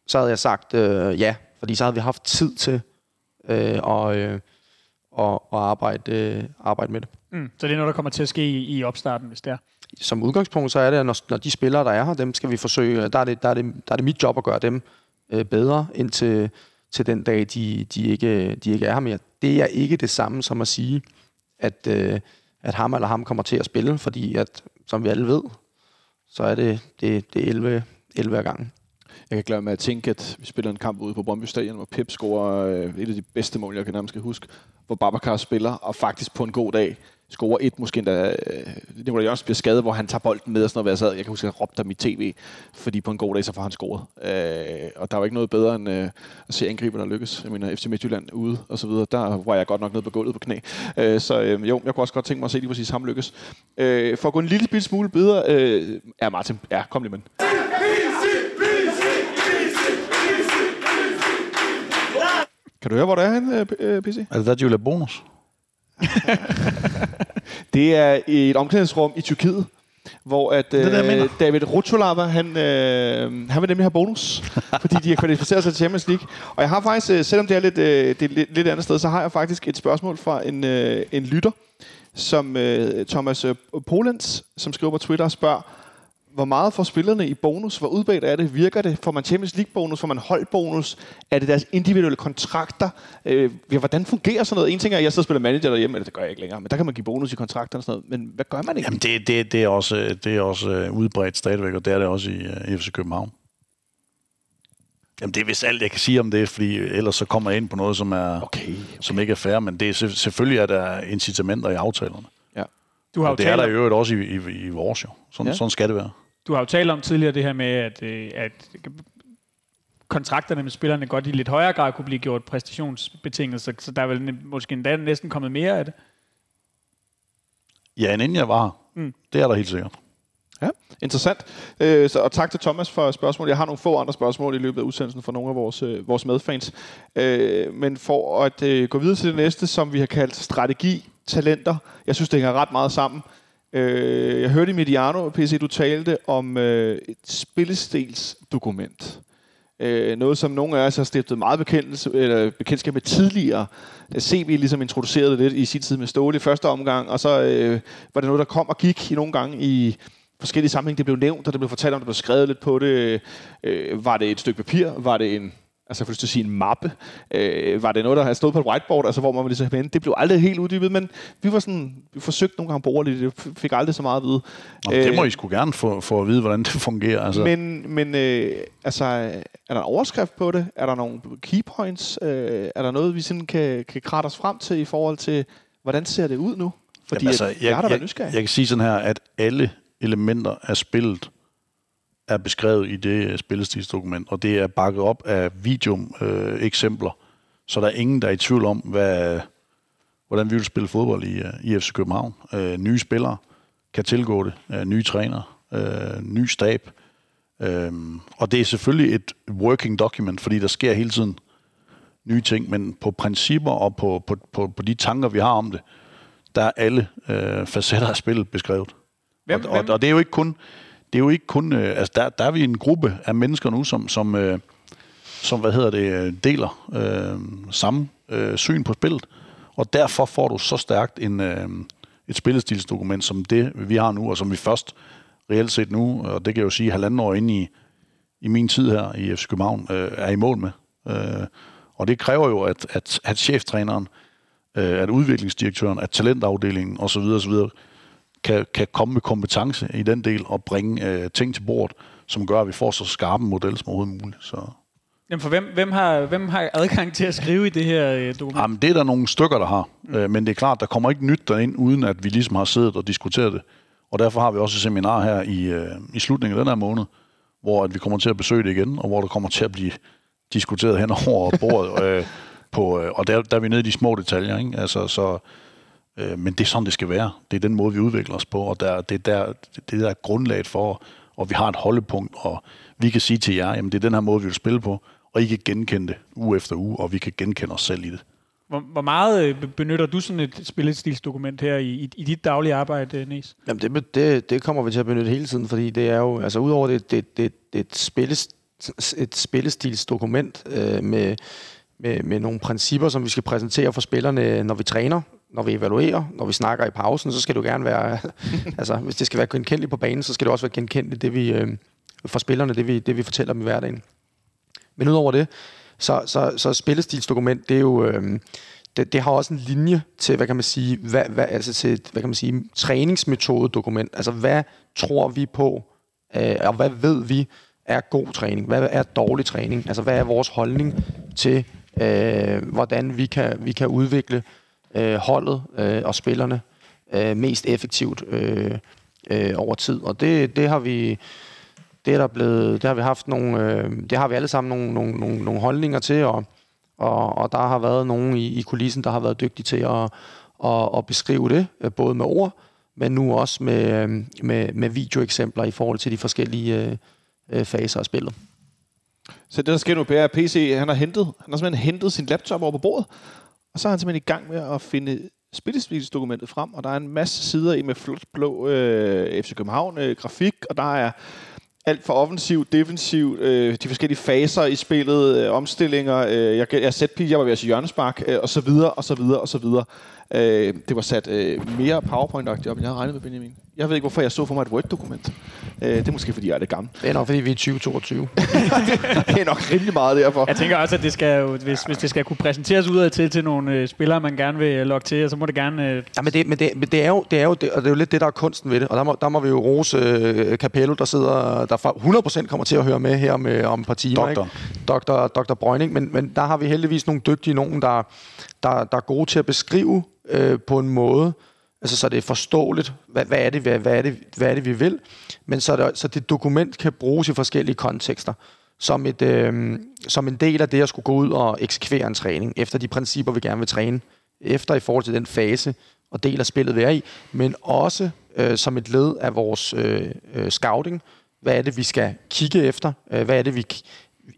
så havde jeg sagt ja, fordi så havde vi haft tid til at arbejde med det. Mm, så det er noget, der kommer til at ske i opstarten, hvis det er? Som udgangspunkt, så er det, at når de spillere, der er her, dem skal vi forsøge. Der er det mit job at gøre dem bedre, indtil til den dag, de ikke er her mere. Det er ikke det samme som at sige, at ham eller ham kommer til at spille, fordi at, som vi alle ved, så er det 11 gange. Jeg kan glemme at tænke, at vi spiller en kamp ude på Brøndby Stadion, hvor Pep scorer et af de bedste mål, jeg kan nærmest huske, hvor Babacar spiller, og faktisk på en god dag scorer et, måske endda Nicolai Jørgensen bliver skadet, hvor han tager bolden med og sådan noget, jeg sad. Jeg kan huske, at jeg råbte ham i tv, fordi på en god dag, så får han scoret. Og der var ikke noget bedre end at se angriberne lykkes. Jeg mener, FC Midtjylland ude og så videre. Der var jeg godt nok nede på gulvet på knæ. Så jeg kunne også godt tænke mig at se lige præcis ham lykkes. For at gå en lille smule bedre, er Martin. Ja, kom lige med den. Kan du høre, hvor det er henne, PC? Er det der, Julia Bonus? Det er et omklædningsrum i Tyrkiet, hvor at David Rotolava, han vil nemlig have bonus, fordi de har kvalificeret sig til Champions League. Og jeg har faktisk, selvom det er lidt andet sted, så har jeg faktisk et spørgsmål fra en lytter, som Thomas Polens, som skriver på Twitter og spørger, hvor meget får spillerne i bonus? Hvor udbredt er det? Virker det? Får man Champions League-bonus? Får man holdbonus? Er det deres individuelle kontrakter? Hvordan fungerer sådan noget? En ting er, at jeg sidder og spiller manager derhjemme, eller det gør jeg ikke længere, men der kan man give bonus i kontrakterne og sådan noget. Men hvad gør man ikke? Jamen det er også udbredt stadigvæk, og det er det også i FC København. Jamen det er vist alt, jeg kan sige om det, fordi ellers så kommer jeg ind på noget, som, er, okay. Som ikke er fair, men det er, selvfølgelig er der incitamenter i aftalerne. Ja. Du har og det er der i øvrigt også i vores jo. Sådan, ja. Sådan skal det være. Du har jo talt om tidligere det her med, at kontrakterne med spillerne godt i lidt højere grad kunne blive gjort præstationsbetinget, så der er vel måske endda næsten kommet mere af det? Ja, inden jeg var. Mm. Det er der helt sikkert. Ja, interessant. Og tak til Thomas for spørgsmålet. Jeg har nogle få andre spørgsmål i løbet af udsendelsen fra nogle af vores medfans. Men for at gå videre til det næste, som vi har kaldt strategi, talenter. Jeg synes, det hænger ret meget sammen. Jeg hørte i Mediano, PC, du talte om et spillestilsdokument. Noget, som nogle af os har stiftet meget bekendtskab med tidligere. CB ligesom introducerede det lidt i sin tid med Ståle i første omgang, og så var det noget, der kom og gik nogle gange i forskellige sammenhæng. Det blev nævnt, og det blev fortalt om, der blev skrevet lidt på det. Var det et stykke papir? Var det en... Altså, jeg vil sige en mappe. Var det noget, der havde stået på et whiteboard, altså hvor man ville sige, det blev aldrig helt uddybet, men vi var sådan, vi forsøgte nogle gange borgerligt, det fik aldrig så meget at vide. Nå, det må I sgu gerne få at vide, hvordan det fungerer. Altså. Men er der en overskrift på det? Er der nogle key points? Er der noget, vi sådan kan kratte os frem til i forhold til, hvordan ser det ud nu? Fordi jeg kan sige sådan her, at alle elementer af spillet er beskrevet i det spillestilsdokument, og det er bakket op af video-eksempler, så der er ingen, der er i tvivl om, hvordan vi vil spille fodbold i FC København. Nye spillere kan tilgå det, nye trænere, ny stab, og det er selvfølgelig et working document, fordi der sker hele tiden nye ting, men på principper og på de tanker, vi har om det, der er alle facetter af spillet beskrevet. Og det er jo ikke kun... Det er jo ikke kun... der er vi en gruppe af mennesker nu, som deler samme syn på spillet. Og derfor får du så stærkt et spillestilsdokument, som det, vi har nu, og som vi først reelt set nu, og det kan jeg jo sige 1,5 år inde i min tid her i FC København, er i mål med. Og det kræver jo, at cheftræneren, at udviklingsdirektøren, at talentafdelingen osv. osv., kan komme med kompetence i den del og bringe ting til bordet, som gør, at vi får så skarpe modeller som overhovedet muligt. Så. Jamen for hvem har adgang til at skrive i det her dokument? Jamen det er der nogle stykker, der har. Men det er klart, der kommer ikke nyt derind, uden at vi ligesom har siddet og diskuteret det. Og derfor har vi også et seminar her i slutningen af den her måned, hvor at vi kommer til at besøge det igen, og hvor der kommer til at blive diskuteret hen over bordet. Og der er vi nede i de små detaljer, ikke? Altså, så... Men det er sådan, det skal være. Det er den måde, vi udvikler os på, og det er grundlaget for, og vi har et holdepunkt, og vi kan sige til jer, jamen det er den her måde, vi vil spille på, og I kan genkende det uge efter uge, og vi kan genkende os selv i det. Hvor meget benytter du sådan et spillestilsdokument her i dit daglige arbejde, Næs? Jamen det kommer vi til at benytte hele tiden, fordi det er jo, altså udover det er et spillestilsdokument med nogle principper, som vi skal præsentere for spillerne, når vi træner, når vi evaluerer, når vi snakker i pausen, så skal det jo gerne være, altså hvis det skal være genkendeligt på banen, så skal det også være genkendeligt det vi for spillerne, det vi fortæller dem i hverdagen. Men udover det, så spillestilsdokument, det er jo det har også en linje til, hvad kan man sige, træningsmetodedokument. Altså hvad tror vi på, og hvad ved vi er god træning, hvad er dårlig træning? Altså hvad er vores holdning til hvordan vi kan udvikle holdet og spillerne mest effektivt over tid. Og det har vi... Det er der blevet, det har vi haft nogle, det har vi alle sammen nogle holdninger til, og der har været nogen i kulissen, der har været dygtige til at beskrive det, både med ord, men nu også med videoeksempler i forhold til de forskellige faser af spillet. Så det der sker nu, er PC, han har simpelthen hentet sin laptop over på bordet, og så er han simpelthen i gang med at finde spillestilsdokumentet frem, og der er en masse sider i med flot blå FC København grafik, og der er alt for offensivt, defensivt, de forskellige faser i spillet, omstillinger, jeg har set pige, jeg var ved at sige hjørnespark, og så videre. Det var sat mere PowerPoint-agtigt op, end jeg havde regnet med, Benjamin. Jeg ved ikke, hvorfor jeg så for mig et Word-dokument. Det er måske, fordi jeg er det gamle. Det er nok, fordi vi er 2022. Det er nok rimelig meget derfor. Jeg tænker også, at det skal jo, hvis det skal kunne præsenteres udad til nogle spillere, man gerne vil lokke til, så må det gerne... Ja, men det er jo det, og det er jo lidt det, der er kunsten ved det. Og der må vi jo rose Capello, der sidder... Der 100% kommer til at høre med her med, om et par timer. Dr. Brøjning. Men der har vi heldigvis nogle dygtige, nogen, der er gode til at beskrive på en måde, altså så det er forståeligt, hvad er det, vi vil, men så det dokument kan bruges i forskellige kontekster, som en del af det at skulle gå ud og eksekvere en træning, efter de principper, vi gerne vil træne, efter i forhold til den fase og del af spillet, vi er i, men også som et led af vores scouting, hvad er det, vi skal kigge efter, hvad er det, vi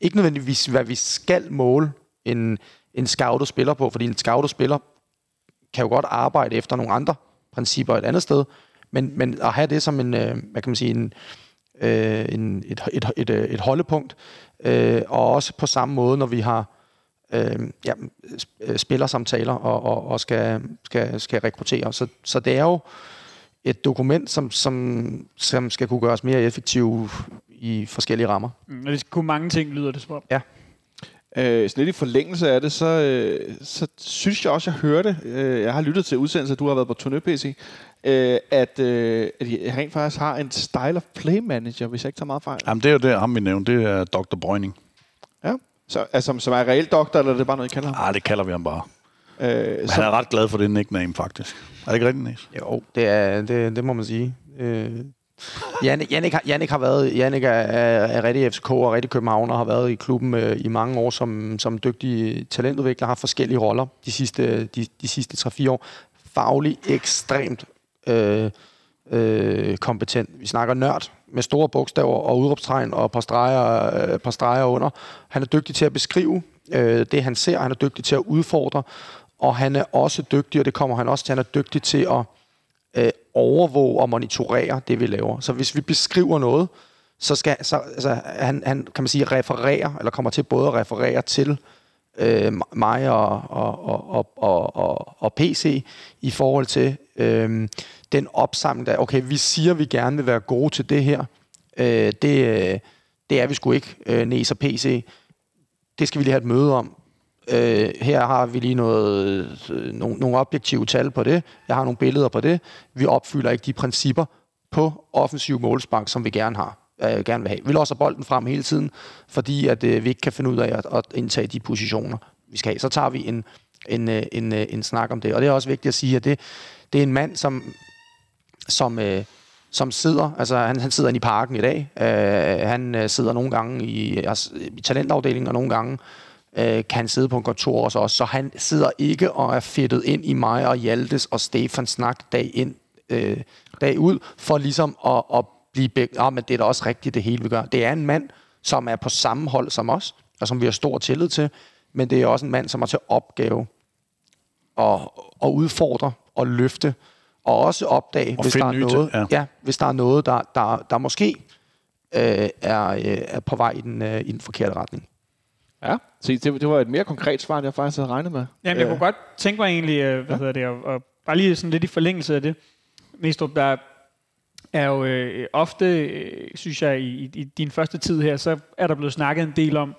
ikke nødvendigvis, hvad vi skal måle en scoutet spiller på, fordi en scoutet spiller kan jo godt arbejde efter nogle andre principper et andet sted, men at have det som en, hvad kan man sige, et holdepunkt, og også på samme måde, når vi har spillersamtaler og skal rekruttere. Så det er jo et dokument, som skal kunne gøres mere effektivt i forskellige rammer. Og det skal kunne mange ting, lyder det som. Ja. Så lidt i forlængelse af det, så synes jeg også, jeg hørte, jeg har lyttet til udsendelser, du har været på turné, PC, at jeg rent faktisk har en style of play manager, hvis jeg ikke tager meget fejl. Jamen det er jo det, ham vi nævnte, det er Dr. Brøjning. Ja, så, altså, som er en reel doktor, eller er det bare noget, I kalder ham? Nej, det kalder vi ham bare. Han er ret glad for det nickname, faktisk. Er det ikke rigtigt, Næs? Jo, det må man sige. Jannik er rigtig FCK og rigtig København og har været i klubben i mange år som dygtig talentudvikler, har forskellige roller de sidste 3-4 år. Faglig ekstremt kompetent. Vi snakker nørd med store bogstaver og udråbstegn og par streger under. Han er dygtig til at beskrive det, han ser. Han er dygtig til at udfordre, og han er også dygtig, og det kommer han også til, han er dygtig til at overvåge og monitorere det, vi laver. Så hvis vi beskriver noget, så skal han kan man sige, referere, eller kommer til både at referere til mig og PC i forhold til den opsamling af, okay, vi siger, vi gerne vil være gode til det her. Det er vi sgu ikke, Næs og PC. Det skal vi lige have et møde om. Her har vi lige nogle objektive tal på det. Jeg har nogle billeder på det. Vi opfylder ikke de principper på offensiv målspark, som vi gerne vil have. Vi låser bolden frem hele tiden, fordi at, vi ikke kan finde ud af at indtage de positioner, vi skal have. Så tager vi en snak om det. Og det er også vigtigt at sige, at det er en mand, som sidder, altså han sidder inde i parken i dag. Han sidder nogle gange i talentafdelingen, og nogle gange kan han sidde på en kontor også, så han sidder ikke og er fedtet ind i mig og Hjaltes og Stefans snak dag ind, dag ud, for ligesom at blive bækket, men det er da også rigtigt, det hele vi gør. Det er en mand, som er på samme hold som os, og som vi har stor tillid til, men det er også en mand, som har til opgave at udfordre og løfte, og også opdage, og hvis, der er noget, hvis der er noget, der måske er på vej i den forkerte retning. Ja, så det var et mere konkret svar, end jeg faktisk havde regnet med. Jamen, jeg kunne godt tænke mig egentlig, og bare lige sådan lidt i forlængelse af det. Neestrup, der er jo ofte, synes jeg, i din første tid her, så er der blevet snakket en del om,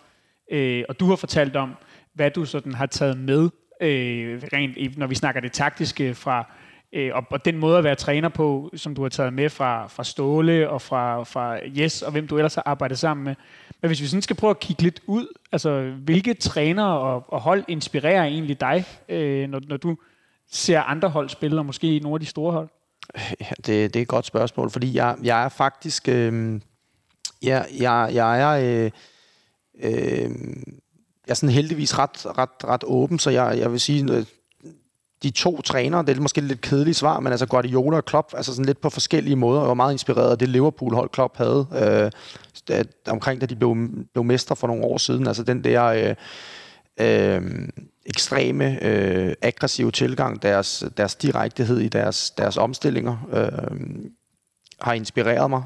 og du har fortalt om, hvad du sådan har taget med, rent, når vi snakker det taktiske fra... Og den måde at være træner på, som du har taget med fra Ståle og fra Jes, og hvem du ellers har arbejdet sammen med. Men hvis vi sådan skal prøve at kigge lidt ud, altså hvilke trænere og hold inspirerer egentlig dig, når du ser andre hold spille, og måske nogle af de store hold? Ja, det er et godt spørgsmål, fordi jeg er faktisk... Jeg er sådan heldigvis ret åben, så jeg vil sige... De to trænere, det er måske lidt kedeligt svar, men altså Guardiola og Klopp, altså sådan lidt på forskellige måder, og var meget inspireret af det Liverpool-hold Klopp havde, omkring da de blev mestre for nogle år siden. Altså den der ekstreme, aggressive tilgang, deres direktehed i deres omstillinger, har inspireret mig,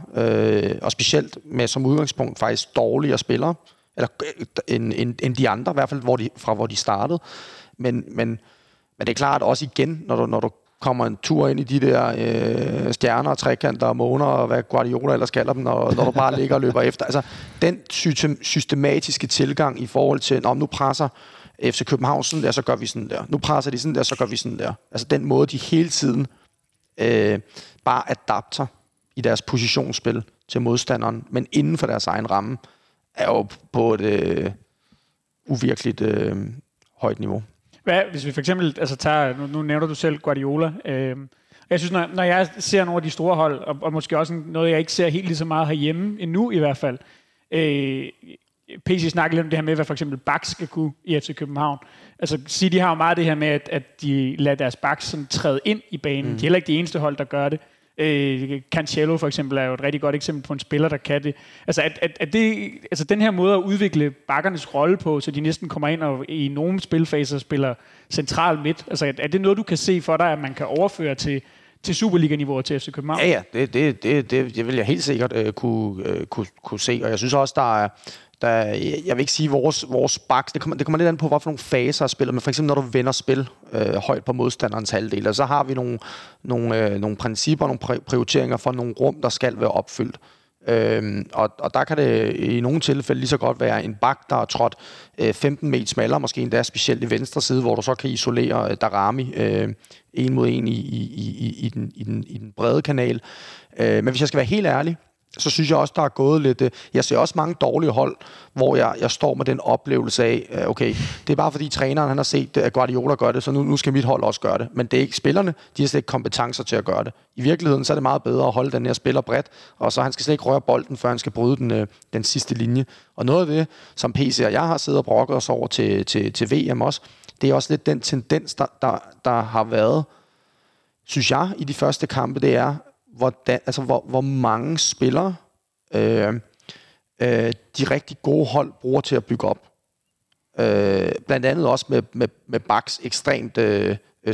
og specielt med som udgangspunkt faktisk dårligere spillere, eller end de andre, i hvert fald hvor de startede, men det er klart også igen, når du kommer en tur ind i de der stjerner og trekanter og måner, og hvad Guardiola ellers kalder dem, når du bare ligger og løber efter. Altså, den systematiske tilgang i forhold til, nu presser FC København sådan der, så gør vi sådan der. Nu presser de sådan der, så gør vi sådan der. Altså den måde, de hele tiden bare adapter i deres positionsspil til modstanderen, men inden for deres egen ramme, er jo på et uvirkeligt højt niveau. Hvad, hvis vi for eksempel tager, nu nævner du selv Guardiola. Jeg synes, når jeg ser nogle af de store hold, og måske også noget, jeg ikke ser helt lige så meget herhjemme, endnu i hvert fald. PC snakker lidt om det her med, hvad for eksempel backs skal kunne i FC København. Altså City har jo meget det her med, at de lader deres backs sådan træde ind i banen. Mm. De er heller ikke det eneste hold, der gør det. Cancelo for eksempel er jo et rigtig godt eksempel på en spiller, der kan det. Altså at det, altså den her måde at udvikle bakkernes rolle på, så de næsten kommer ind og i nogle spilfaser spiller central midt. Altså er det noget, du kan se for dig, at man kan overføre til Superliga-niveau og til FC København? Ja, det vil jeg helt sikkert kunne se. Og jeg synes også, jeg vil ikke sige vores backs, det kommer lidt an på, hvad for nogle faser af spillet, men for eksempel når du vender spil højt på modstanderens halvdel, og så har vi nogle principper, nogle prioriteringer for nogle rum, der skal være opfyldt. Og der kan det i nogle tilfælde lige så godt være en bak, der er trådt 15 meter smallere, måske endda specielt i venstre side, hvor du så kan isolere Darami en mod en i den brede kanal. Men hvis jeg skal være helt ærlig, så synes jeg også, der er gået lidt... Jeg ser også mange dårlige hold, hvor jeg står med den oplevelse af, okay, det er bare fordi træneren han har set, at Guardiola gør det, så nu skal mit hold også gøre det. Men det er ikke spillerne, de har slet ikke kompetencer til at gøre det. I virkeligheden så er det meget bedre at holde den her spiller bredt, og så han skal slet ikke røre bolden, før han skal bryde den sidste linje. Og noget af det, som PC og jeg har siddet og brokket os over til VM også, det er også lidt den tendens, der har været, synes jeg, i de første kampe, det er... Hvor mange spillere de rigtig gode hold bruger til at bygge op. Blandt andet også med backs ekstremt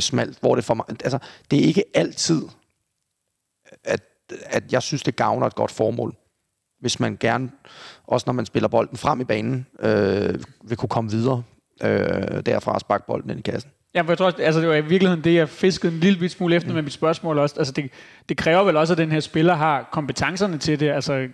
smalt, hvor det for mig, altså det er ikke altid, at jeg synes, det gavner et godt formål, hvis man gerne, også når man spiller bolden frem i banen, vil kunne komme videre derfra og sparke bolden ind i kassen. Ja, for jeg tror også, altså det var i virkeligheden det, jeg fiskede en lille smule efter med mit spørgsmål også. Altså det kræver vel også, at den her spiller har kompetencerne til det. Altså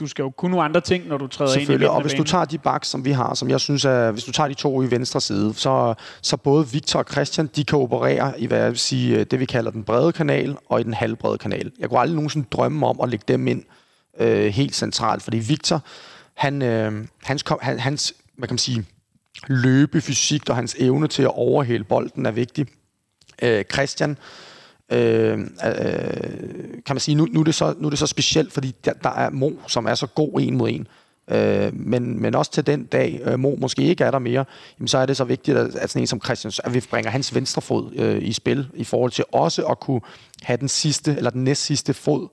du skal jo kunne nogle andre ting, når du træder ind i midten. Og hvis du tager de backs, som vi har, som jeg synes er, hvis du tager de to i venstre side, så både Victor og Christian, de kan operere i, hvad jeg vil sige, det vi kalder den brede kanal og i den halvbrede kanal. Jeg kunne aldrig nogensinde drømme om at lægge dem ind helt centralt, fordi Victor, hans hvad kan man sige, løbefysik og hans evne til at overhale bolden er vigtig. Christian, kan man sige, nu er det så specielt, fordi der er Mo, som er så god en mod en. Men også til den dag, Mo måske ikke er der mere, jamen så er det så vigtigt, at sådan en som Christian, at vi bringer hans venstre fod i spil, i forhold til også at kunne have den sidste, eller den næst sidste fod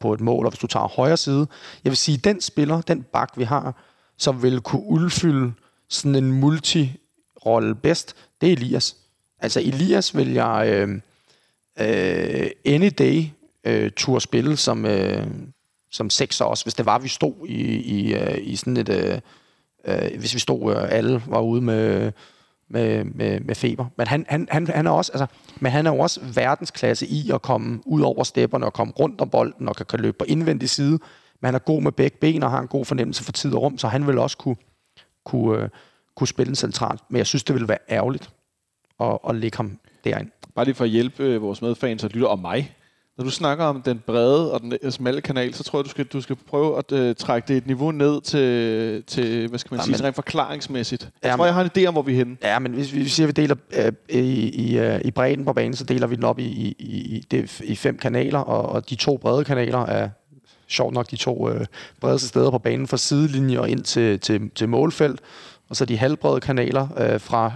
på et mål. Og hvis du tager højre side, jeg vil sige, den spiller, den bak vi har, som vil kunne udfylde sådan en multirolle bedst, det er Elias. Altså Elias vil jeg any day turde spille som sekser også, hvis det var, vi stod i sådan et... hvis vi stod, alle var ude med feber. Men han er også, men han er jo også verdensklasse i at komme ud over stepperne og komme rundt om bolden og kan løbe på indvendig side. Men han er god med begge ben og har en god fornemmelse for tid og rum, så han vil også kunne spille centralt. Men jeg synes, det ville være ærgerligt at lægge ham derind. Bare lige for at hjælpe vores medfans og lytter om mig, Når du snakker om den brede og den smalle kanal, så tror jeg, du skal prøve at trække det et niveau ned til hvad skal man sige, rent forklaringsmæssigt. Jeg tror, jeg har en idé om, hvor vi er henne. Ja, men hvis vi siger, at vi deler i bredden på banen, så deler vi den op i fem kanaler, og de to brede kanaler er sjovt nok de to bredeste steder på banen, fra sidelinjer ind til målfelt, og så de halvbrede kanaler fra...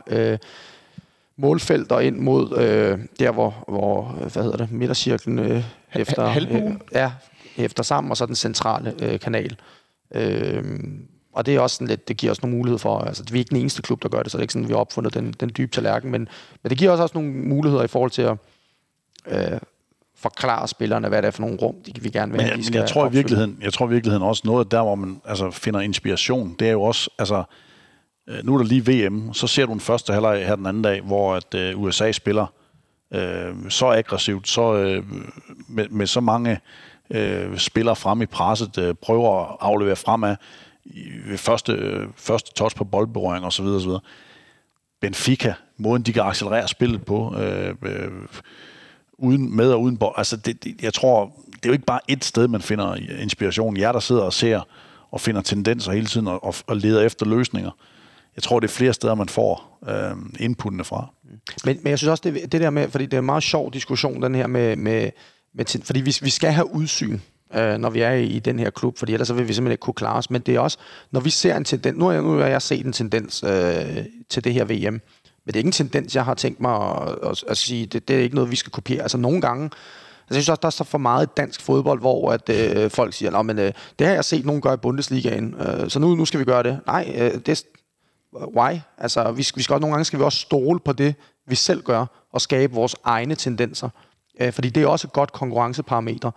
målfelt og ind mod der hvor hvad hedder det, midtercirklen efter efter sammen, og så den centrale kanal. Og det er også sådan lidt, det giver også nogle muligheder for, altså vi er ikke den eneste klub, der gør det, så det er ikke sådan, vi har opfundet den dybe tallerken, men det giver også nogle muligheder i forhold til at forklare spillerne, hvad det er for nogle rum, de vi gerne vil have. Men jeg tror i virkeligheden også noget der, hvor man altså finder inspiration, det er jo også altså. Nu er der lige VM, så ser du den første halvleg her den anden dag, hvor at USA spiller så aggressivt, så med så mange spillere frem i presset, prøver at aflevere fremad ved første touch på boldberøring og så videre og så videre. Benfica, måden de kan accelerere spillet på uden med og uden bold. Altså jeg tror, det er jo ikke bare et sted, man finder inspiration. Jeg der sidder og ser og finder tendenser hele tiden og leder efter løsninger. Jeg tror, det er flere steder, man får inputtene fra. Men jeg synes også, det der med, fordi det er en meget sjov diskussion, den her med fordi vi skal have udsyn, når vi er i den her klub, fordi ellers så vil vi simpelthen ikke kunne klare os. Men det er også, når vi ser en tendens, nu har jeg set en tendens til det her VM, men det er ikke en tendens, jeg har tænkt mig at sige, det er ikke noget, vi skal kopiere. Altså nogle gange, altså, jeg synes også, der er så for meget dansk fodbold, hvor at, folk siger, nå, men det har jeg set nogen gøre i Bundesligaen, så nu skal vi gøre det. Nej, det why? Altså, vi skal også stole på det, vi selv gør, og skabe vores egne tendenser. Fordi det er også et godt konkurrenceparameter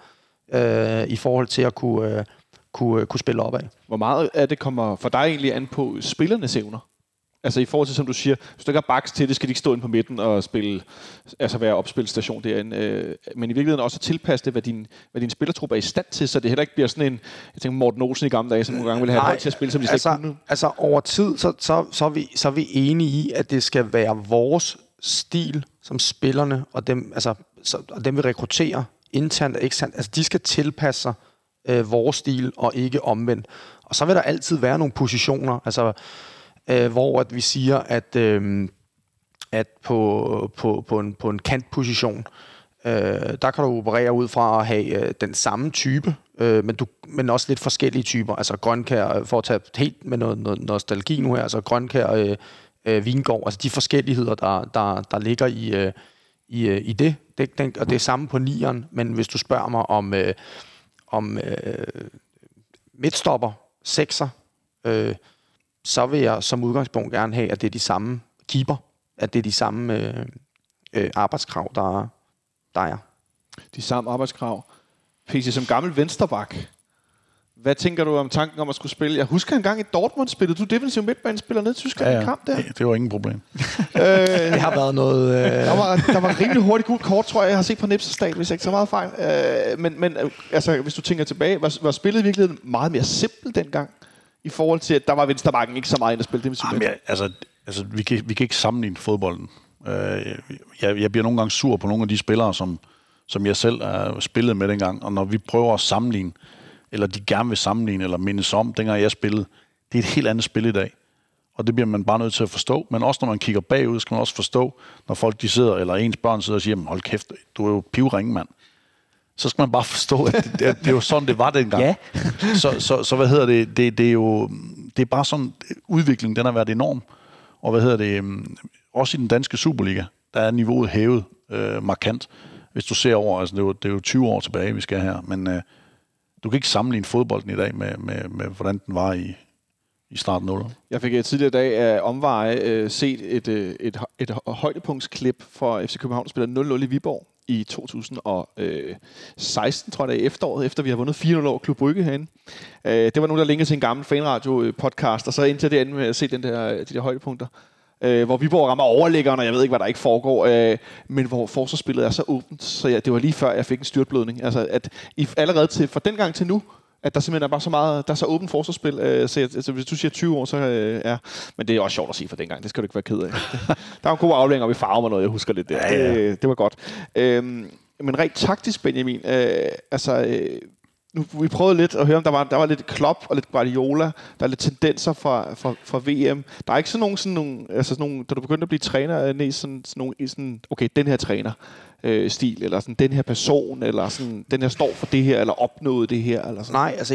i forhold til at kunne spille opad. Hvor meget af det kommer for dig egentlig an på spillernes evner? Altså i forhold til, som du siger, hvis du ikke har baks til det, skal de ikke stå ind på midten og spille, altså være opspilstation derinde. Men i virkeligheden også at tilpasse det, hvad din spillertruppe er i stand til, så det heller ikke bliver sådan en, jeg tænker Morten Olsen i gamle dage, som nogle gange ville have hold til at spille, som de slet ikke kunne. Altså over tid, så er vi enige i, at det skal være vores stil, som spillerne og dem vi rekrutterer, internt og eksternt, altså de skal tilpasse sig vores stil og ikke omvendt. Og så vil der altid være nogle positioner, altså... hvor at vi siger, at på en kantposition, der kan du operere ud fra at have den samme type, men også lidt forskellige typer. Altså Grønkær, for at tage helt med noget nostalgi nu her, altså Grønkær og Vingård, altså de forskelligheder, der ligger i det. Og det er samme på nieren, men hvis du spørger mig om midtstopper, sekser, så vil jeg som udgangspunkt gerne have, at det er de samme keeper, at det er de samme arbejdskrav, der er. De samme arbejdskrav. PC, som gammel vensterbak, hvad tænker du om tanken om at skulle spille? Jeg husker engang i Dortmund spillede du defensiv midtbanespiller ned i Tyskland i kamp der. Det var ingen problem. Det har været noget... Der var rimelig hurtigt gult kort, tror jeg. Jeg har set på Nipsestat, hvis jeg ikke så meget fejl. Men altså, hvis du tænker tilbage, var spillet i virkeligheden meget mere simpelt dengang? I forhold til, at der var venstrebakken ikke så meget ind at spille det med Super. Jamen, altså vi kan ikke sammenligne fodbolden. Jeg bliver nogle gange sur på nogle af de spillere, som jeg selv har spillet med dengang. Og når vi prøver at sammenligne, eller de gerne vil sammenligne, eller mindes om, dengang jeg spillede, det er et helt andet spil i dag. Og det bliver man bare nødt til at forstå. Men også når man kigger bagud, skal man også forstå, når folk de sidder, eller ens børn sidder og siger, hold kæft, du er jo pivringe, mand. Så skal man bare forstå, at det er jo sådan, det var dengang. Ja. Så hvad hedder det? Det er jo det er bare sådan udviklingen, den har været enorm. Og hvad hedder det? Også i den danske Superliga, der er niveauet hævet markant. Hvis du ser over, altså det er jo 20 år tilbage, vi skal her. Men du kan ikke sammenligne fodbolden i dag med hvordan den var i starten 0'erne. Jeg fik tidligere i dag af omveje set et højdepunktsklip for FC København, spiller 0-0 i Viborg. I 2016, tror jeg, efteråret, efter vi har vundet 4-0 over Klub Brygge herinde. Det var nogen, der linkede til en gammel fanradio-podcast, og så indtil det andet med at se de der højdepunkter, hvor Viborg rammer overliggeren, og jeg ved ikke, hvad der ikke foregår, men hvor forsvarsspillet er så åbent, så det var lige før, jeg fik en styrtblødning. Altså, at allerede fra dengang til nu, at der simpelthen er bare så meget, der er så åbent forsvarsspil. Så hvis du siger 20 år, så ja. Men det er også sjovt at sige for dengang. Det skal du ikke være ked af. Der var en god aflænger, vi farver med noget, jeg husker lidt der. Ja. Det var godt. Men rent taktisk, Benjamin, nu, vi prøvede lidt at høre, om der var lidt Klopp og lidt Guardiola, der er lidt tendenser fra VM. Der er ikke sådan nogle, da du begyndte at blive træner, sådan nogle, okay, den her trænerstil, eller sådan den her person, eller sådan den her står for det her, eller opnåede det her, eller sådan. Nej, altså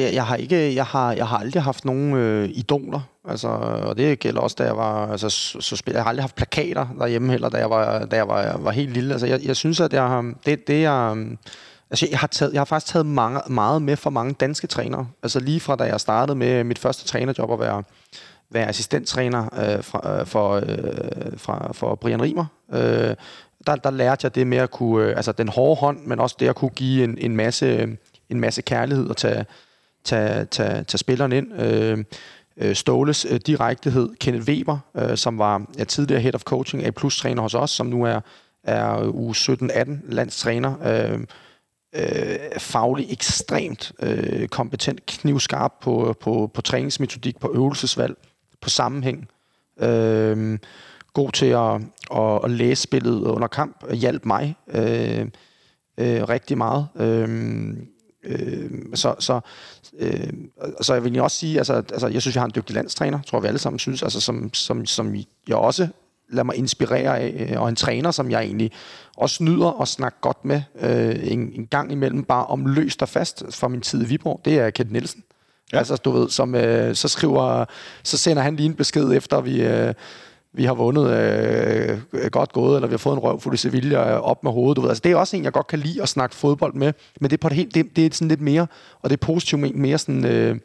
jeg har aldrig haft nogen idoler. Altså, og det gælder også, da jeg var jeg har aldrig haft plakater derhjemme heller, da jeg var helt lille. Altså jeg synes, at jeg har faktisk taget meget med fra mange danske trænere. Altså lige fra da jeg startede med mit første trænerjob at være assistenttræner for Brian Riemer. Der lærte jeg det med at kunne den hårde hånd, men også det at kunne give en masse kærlighed og tage spilleren ind. Ståles direktehed, Kenneth Weber, som var tidligere head of coaching, A+-træner hos os, som nu er U17-18 landstræner. Fagligt ekstremt kompetent, knivskarp på træningsmetodik, på øvelsesvalg, på sammenhæng. God til at læse spillet under kamp, og hjalp mig rigtig meget. Så jeg vil også sige, jeg synes, jeg har en dygtig landstræner, tror vi alle sammen synes, som jeg også lad mig inspirere af, og en træner, som jeg egentlig også nyder at snakke godt med en gang imellem, bare om løst og fast fra min tid i Viborg, det er Kent Nielsen. Ja. Altså, du ved, som så sender han lige en besked efter, vi har vundet godt gået, eller vi har fået en røvfuld i Sevilla op med hovedet, du ved. Altså, det er også en, jeg godt kan lide at snakke fodbold med, men det er på det er sådan lidt mere, og det er positivt mere sådan...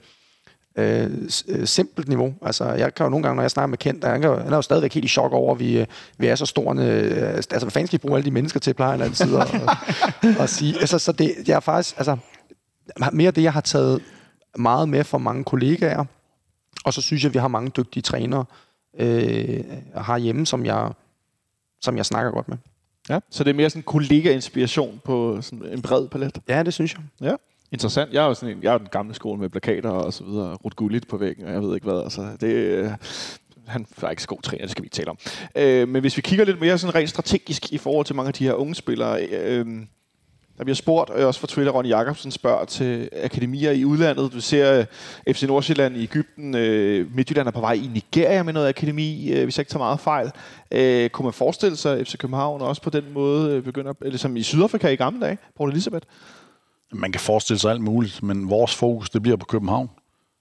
simpelt niveau. Altså, jeg kan jo nogle gange, når jeg snakker med Kent, han er jo stadigvæk helt i chok over, at vi er så store. Altså, hvad fanden skal I bruge alle de mennesker til, plejer en anden side og sige. Altså, så det er faktisk, mere det, jeg har taget meget med fra mange kollegaer, og så synes jeg, at vi har mange dygtige trænere herhjemme, som jeg snakker godt med. Ja, så det er mere sådan kollega-inspiration på sådan en bred palet? Ja, det synes jeg. Ja. Interessant. Jeg er jo den gamle skole med plakater og så videre, Rudt Gullit på væggen, og jeg ved ikke hvad. Altså, han er ikke så god træner, det skal vi ikke tale om. Men hvis vi kigger lidt mere sådan rent strategisk i forhold til mange af de her unge spillere, der bliver spurgt, og også fra Twitter, Ronny Jacobsen spørger til akademier i udlandet. Du ser FC Nordsjælland i Egypten, Midtjylland er på vej i Nigeria med noget akademi, hvis jeg ikke tager meget fejl. Kunne man forestille sig FC København også på den måde begynder, eller som i Sydafrika i gamle dage, Port Elizabeth? Man kan forestille sig alt muligt, men vores fokus, det bliver på København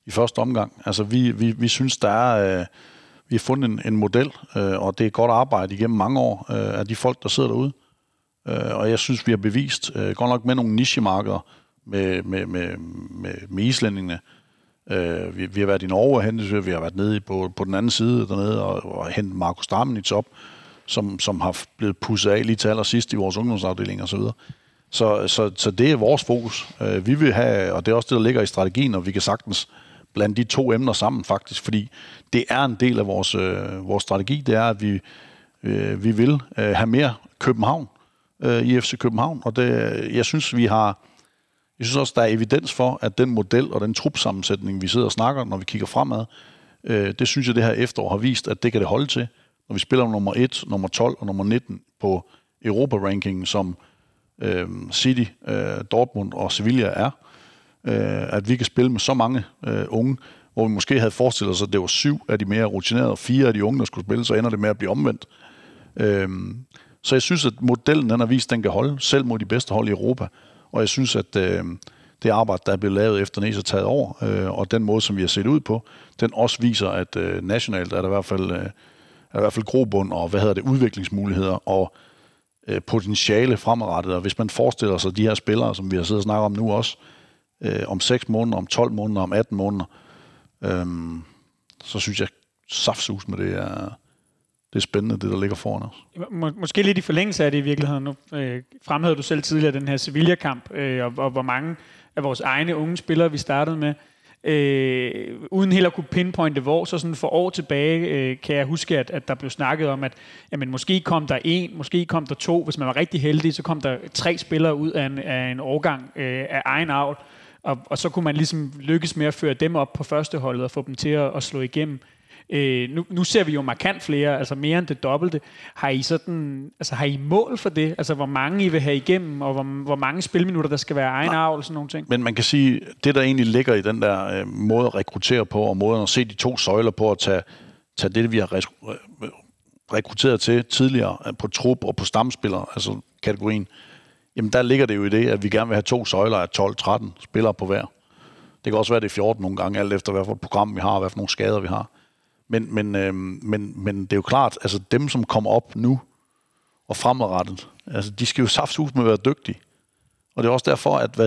i første omgang. Altså, vi synes, vi har fundet en model, og det er godt arbejde igennem mange år af de folk, der sidder derude. Og jeg synes, vi har bevist, godt nok med nogle nichemarkeder med islændingene. Vi har været i Norge og hentet, vi har været nede på den anden side dernede og hentet Markus Dramnitz op, som har blevet pusset af lige til allersidst i vores ungdomsafdeling osv. Så det er vores fokus. Vi vil have, og det er også det, der ligger i strategien, og vi kan sagtens blande de to emner sammen faktisk, fordi det er en del af vores strategi, det er, at vi vil have mere København i FC København, og det, jeg synes også, der er evidens for, at den model og den trupsammensætning, vi sidder og snakker, når vi kigger fremad, det synes jeg, det her efterår har vist, at det kan det holde til, når vi spiller nummer 1, nummer 12 og nummer 19 på Europa-rankingen, som City, Dortmund og Sevilla er, at vi kan spille med så mange unge, hvor vi måske havde forestillet os, at det var 7 af de mere rutinerede, og 4 af de unge, der skulle spille, så ender det med at blive omvendt. Så jeg synes, at modellen, den har vist, den kan holde, selv mod de bedste hold i Europa, og jeg synes, at det arbejde, der er blevet lavet efter Næs er taget over, og den måde, som vi har set ud på, den også viser, at nationalt er der i hvert fald, grobund og udviklingsmuligheder, og potentiale fremadrettet, og hvis man forestiller sig de her spillere, som vi har siddet og snakket om nu også, om 6 måneder, om 12 måneder, om 18 måneder, så synes jeg saftsus med det er spændende, det der ligger foran os. Måske lidt i forlængelse af det i virkeligheden. Nu fremhævede du selv tidligere den her Sevilla-kamp, og hvor mange af vores egne unge spillere, vi startede med, uden helt at kunne pinpointe hvor, så sådan for år tilbage kan jeg huske, at der blev snakket om, at jamen, måske kom der 1, måske kom der 2, hvis man var rigtig heldig, så kom der 3 spillere ud af en årgang af egen avl, og så kunne man ligesom lykkes med at føre dem op på førsteholdet og få dem til at slå igennem. Nu ser vi jo markant flere, altså mere end det dobbelte. Har I sådan, altså har I mål for det? Altså hvor mange I vil have igennem, og hvor mange spilminutter der skal være egen avl, sådan nogle ting? Men man kan sige, det der egentlig ligger i den der måde at rekruttere på, og måden at se de to søjler på, at tage det, vi har rekrutteret til tidligere, på trup og på stamspillere, altså kategorien, jamen der ligger det jo i det, at vi gerne vil have to søjler af 12-13 spillere på hver. Det kan også være, det er 14 nogle gange, alt efter hvad for et program vi har, og hvad for nogle skader vi har. Men det er jo klart, altså dem, som kommer op nu og fremadrettet, altså de skal jo saftsus med at være dygtige. Og det er også derfor, at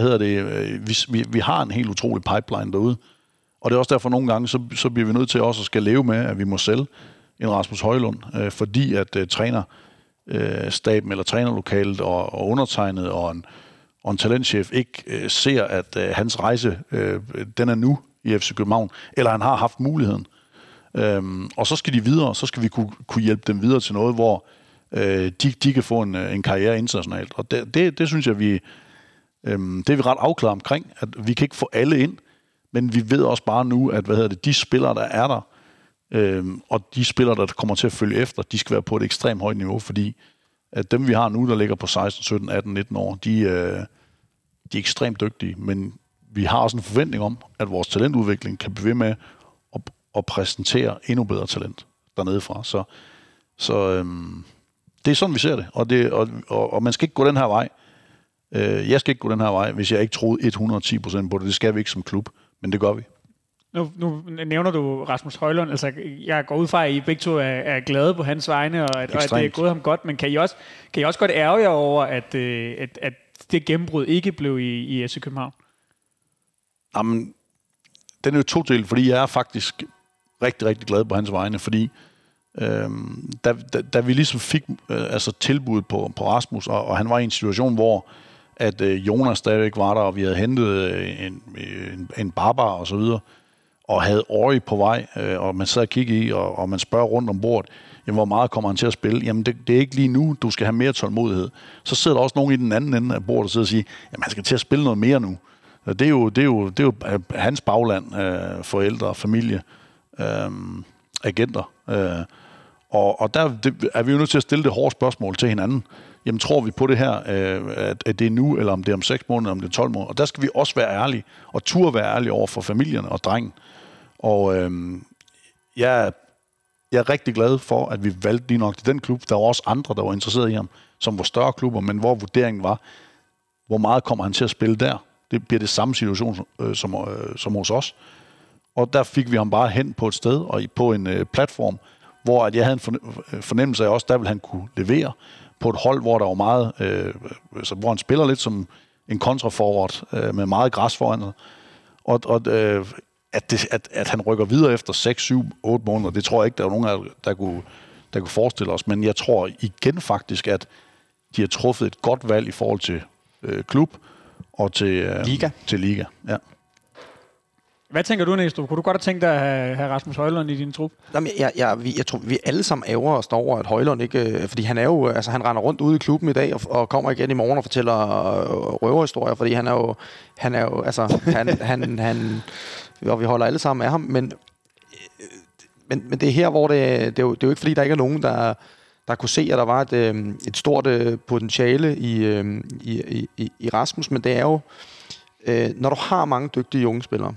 vi har en helt utrolig pipeline derude. Og det er også derfor, nogle gange, så bliver vi nødt til også at skal leve med, at vi må sælge en Rasmus Højlund, fordi at trænerstaben eller trænerlokalet og undertegnet og en talentchef ikke ser, at hans rejse, den er nu i FC København, eller han har haft muligheden. Og så skal de videre, så skal vi kunne hjælpe dem videre til noget, hvor de kan få en karriere internationalt. Og det synes jeg, det er vi ret afklaret omkring, at vi kan ikke få alle ind, men vi ved også bare nu, at de spillere, der er der, og de spillere, der kommer til at følge efter, de skal være på et ekstremt højt niveau, fordi at dem, vi har nu, der ligger på 16, 17, 18, 19 år, de er ekstremt dygtige, men vi har også en forventning om, at vores talentudvikling kan blive ved med at præsentere endnu bedre talent dernede fra. Så det er sådan, vi ser det, og man skal ikke gå den her vej. Jeg skal ikke gå den her vej, hvis jeg ikke troede 110% på det. Det skal vi ikke som klub, men det gør vi. Nu nævner du Rasmus Højlund. Altså, jeg går ud fra, at I begge to er glade på hans vegne, og at det er gået ham godt. Men kan I også godt ærge jer over, at det gennembrud ikke blev i FC København? Jamen, den er jo todelt, fordi jeg er faktisk rigtig, rigtig glad på hans vegne, fordi da vi ligesom fik tilbuddet på Rasmus, og han var i en situation, hvor at Jonas stadigvæk var der, og vi havde hentet en Babacar og så videre, og havde Ori på vej, og man sad og kiggede i, og man spørger rundt om bordet, jamen, hvor meget kommer han til at spille? Jamen, det er ikke lige nu, du skal have mere tålmodighed. Så sidder der også nogen i den anden ende af bordet, der sidder og siger, jamen, han skal til at spille noget mere nu. Det er jo hans bagland, forældre, familie, agenter. Og der er vi jo nødt til at stille det hårde spørgsmål til hinanden. Jamen, tror vi på det her, at det er nu, eller om det er om 6 måneder, om det er 12 måneder? Og der skal vi også være ærlige, og turde være ærlige over for familierne og drengen. Og jeg er rigtig glad for, at vi valgte lige nok til den klub. Der var også andre, der var interesseret i ham, som var større klubber, men hvor vurderingen var, hvor meget kommer han til at spille der? Det bliver det samme situation som hos os. Og der fik vi ham bare hen på et sted, og på en platform, hvor at jeg havde en fornemmelse af også, der ville han kunne levere på et hold, hvor der var meget, hvor han spiller lidt som en kontraforward med meget græs foran sig. At han rykker videre efter 6, 7, 8 måneder, det tror jeg ikke, der var nogen af der kunne forestille os. Men jeg tror igen faktisk, at de har truffet et godt valg i forhold til klub og til liga. Ja. Hvad tænker du, Neestrup? Kunne du godt have tænkt dig at have Rasmus Højlund i din trup? Jamen, jeg tror, vi alle sammen ærger os over, at Højlund ikke... Fordi han er jo... Altså, han render rundt ude i klubben i dag, og kommer igen i morgen og fortæller røverhistorier, fordi han er jo... Altså, han... Og vi holder alle sammen af ham, men det er her, hvor det er jo ikke, fordi der ikke er nogen, der kunne se, at der var et stort potentiale i Rasmus, men det er jo... Når du har mange dygtige unge spillere,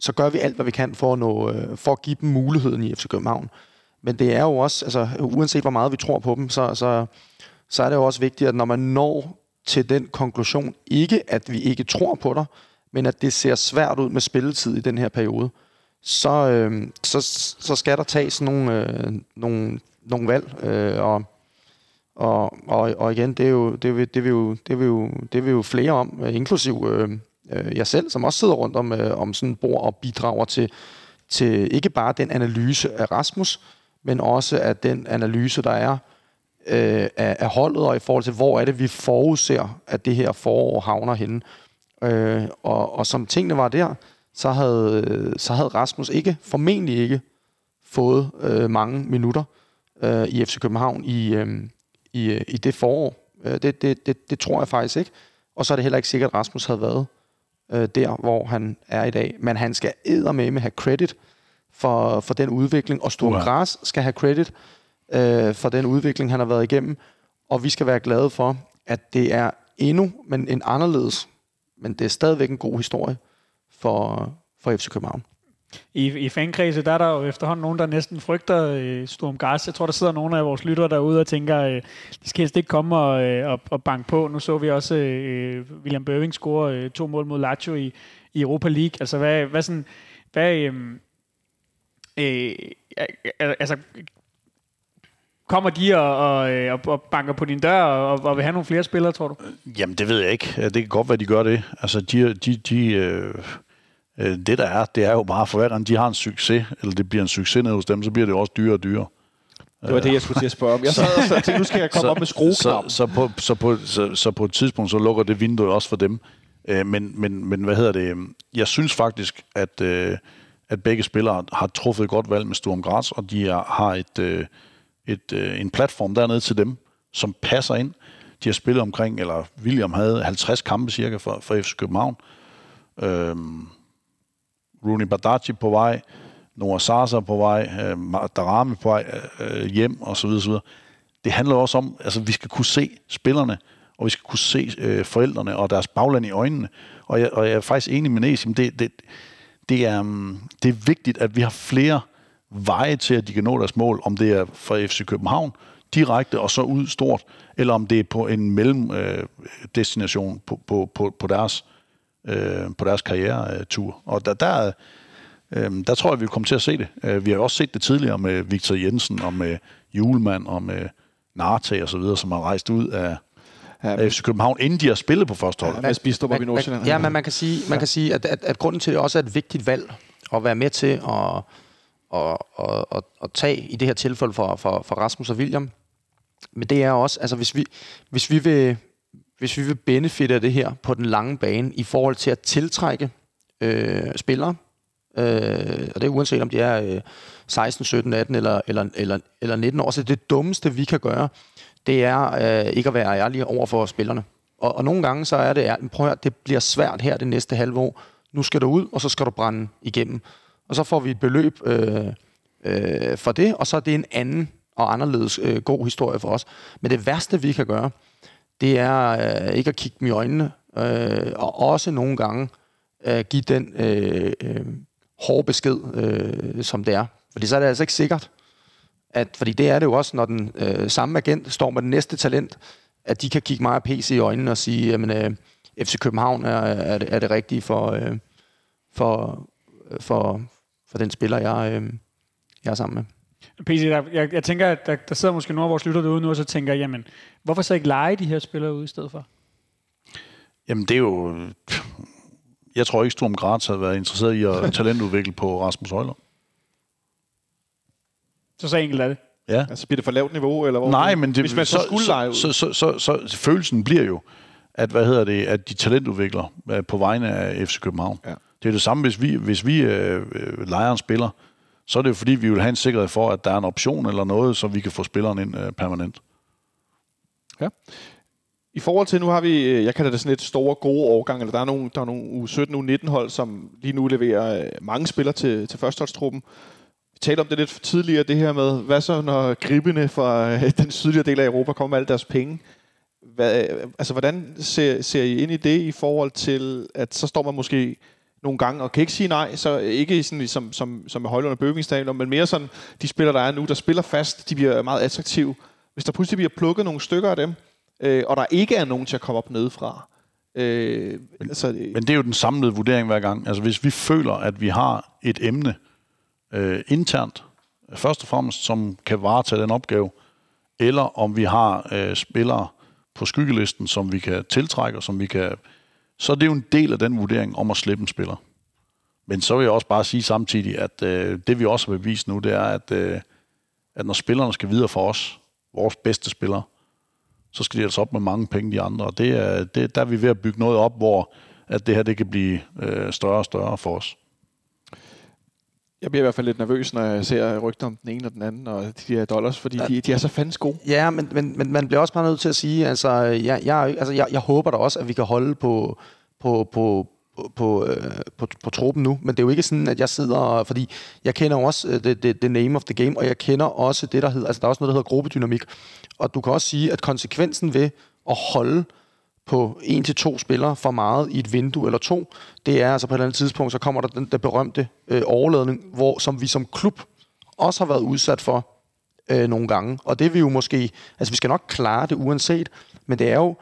så gør vi alt, hvad vi kan for at give dem muligheden i FC København. Men det er jo også, altså, uanset hvor meget vi tror på dem, så er det jo også vigtigt, at når man når til den konklusion, ikke at vi ikke tror på dig, men at det ser svært ud med spilletid i den her periode, så skal der tages nogle valg. Og igen, det er jo flere om, inklusiv... jeg selv, som også sidder rundt om sådan et bord og bidrager til ikke bare den analyse af Rasmus, men også af den analyse, der er af holdet, og i forhold til, hvor er det, vi forudser, at det her forår havner henne. Og som tingene var der, så havde Rasmus formentlig ikke fået mange minutter i FC København i det forår. Det tror jeg faktisk ikke. Og så er det heller ikke sikkert, at Rasmus havde været der, hvor han er i dag. Men han skal eddermame have credit for den udvikling, og Sturm Graz skal have credit for den udvikling, han har været igennem, og vi skal være glade for, at det er endnu, men en anderledes, men det er stadigvæk en god historie for FC København. I fankredse, der er der jo efterhånden nogen, der næsten frygter Sturm Graz. Jeg tror, der sidder nogen af vores lyttere derude og tænker, de skal helst ikke komme og banke på. Nu så vi også William Bøving score 2 mål mod Lazio i Europa League. Altså, hvad kommer de og banker på din dør og vil have nogle flere spillere, tror du? Jamen, det ved jeg ikke. Det kan godt være, de gør det. Altså, det der er, det er jo bare for hver gang de har en succes, eller det bliver en succes ned hos dem, så bliver det også dyrere og dyrere. Det var det, jeg skulle til at spørge om. Jeg sad og tænkte, nu skal jeg komme op med skrueknappen. Så på et tidspunkt, så lukker det vindue også for dem. Men hvad hedder det? Jeg synes faktisk, at begge spillere har truffet et godt valg med Sturm Graz, og de har en platform dernede til dem, som passer ind. De har spillet omkring, eller William havde 50 kampe cirka for FC København. Rooney Badaji på vej, Noah Sarsa på vej, Darami på vej hjem og så videre. Det handler også om, altså vi skal kunne se spillerne, og vi skal kunne se forældrene og deres bagland i øjnene. Og jeg er faktisk enig med Nesim, det er vigtigt, at vi har flere veje til, at de kan nå deres mål, om det er fra FC København direkte og så ud stort, eller om det er på en mellemdestination på deres på deres karrieretur. Og der tror jeg, vi kommer til at se det. Vi har også set det tidligere med Victor Jensen og med Julemand og med Narte og så videre, som har rejst ud af FC København, inden de har spillet på første hold. Ja, men man kan sige, at grunden til det også er et vigtigt valg at være med til at tage i det her tilfælde for Rasmus og William. Men det er også, altså hvis vi vil benefitte af det her på den lange bane i forhold til at tiltrække spillere, og det er uanset om de er 16, 17, 18 eller 19 år, så det dummeste vi kan gøre, det er ikke at være ærlige over for spillerne. Og nogle gange så er det, prøv at høre, det bliver svært her det næste halve år. Nu skal du ud, og så skal du brænde igennem. Og så får vi et beløb for det, og så er det en anden og anderledes god historie for os. Men det værste vi kan gøre, det er ikke at kigge dem i øjnene, og også nogle gange give den hårde besked, som det er. Fordi så er det altså ikke sikkert, fordi det er det jo også, når den samme agent står med den næste talent, at de kan kigge mig og PC i øjnene og sige, jamen FC København er det rigtige for den spiller, jeg er sammen med. PC, jeg tænker, at der sidder måske nogle af vores lytter derude nu, og så tænker jeg, jamen, hvorfor så ikke lege de her spillere ude i stedet for? Jamen, det er jo... Jeg tror ikke, Sturm Graz havde været interesseret i at talentudvikle på Rasmus Højlund. Så enkelt er det? Ja. Altså, bliver det for lavt niveau? Eller hvor? Nej, men det, hvis man så skulle lege ud. Så følelsen bliver jo, at, at de talentudvikler på vegne af FC København. Ja. Det er det samme, hvis vi leger en spiller, så er det jo fordi, vi vil have en sikkerhed for, at der er en option eller noget, så vi kan få spilleren ind permanent. Ja. I forhold til, nu har vi, jeg kalder det sådan et store gode årgang, eller der er nogle U17, U19-hold, som lige nu leverer mange spillere til førsteholdstruppen. Vi talte om det lidt tidligere, det her med, hvad så når gribene fra den sydlige del af Europa kommer med alle deres penge? Hvordan ser I ind i det i forhold til, at så står man måske... nogle gange, og kan ikke sige nej, så ikke sådan ligesom, som med Højlund og Bøvingstadion, men mere sådan, de spillere, der er nu, der spiller fast, de bliver meget attraktive. Hvis der pludselig bliver plukket nogle stykker af dem, og der ikke er nogen til at komme op nedefra. Men det er jo den samlede vurdering hver gang. Altså hvis vi føler, at vi har et emne internt, først og fremmest, som kan varetage den opgave, eller om vi har spillere på skyggelisten, som vi kan tiltrække, og som vi kan... Så det er jo en del af den vurdering om at slippe en spiller. Men så vil jeg også bare sige samtidig, at det vi også har bevist nu, det er, at når spillerne skal videre for os, vores bedste spillere, så skal de altså op med mange penge de andre. Og der er vi ved at bygge noget op, hvor at det her det kan blive større og større for os. Jeg bliver i hvert fald lidt nervøs, når jeg ser rygter om den ene og den anden, og de der dollars, fordi de er så fandens gode. Ja, men man bliver også bare nødt til at sige, altså, jeg håber da også, at vi kan holde på på truppen nu, men det er jo ikke sådan, at jeg sidder, fordi jeg kender også the name of the game, og jeg kender også det, der hedder, altså der er også noget, der hedder gruppedynamik, og du kan også sige, at konsekvensen ved at holde på 1-2 spillere for meget i et vindue eller to, det er altså på et eller andet tidspunkt, så kommer der den berømte overladning, hvor, som vi som klub også har været udsat for nogle gange, og det vil jo måske, altså vi skal nok klare det uanset, men det er jo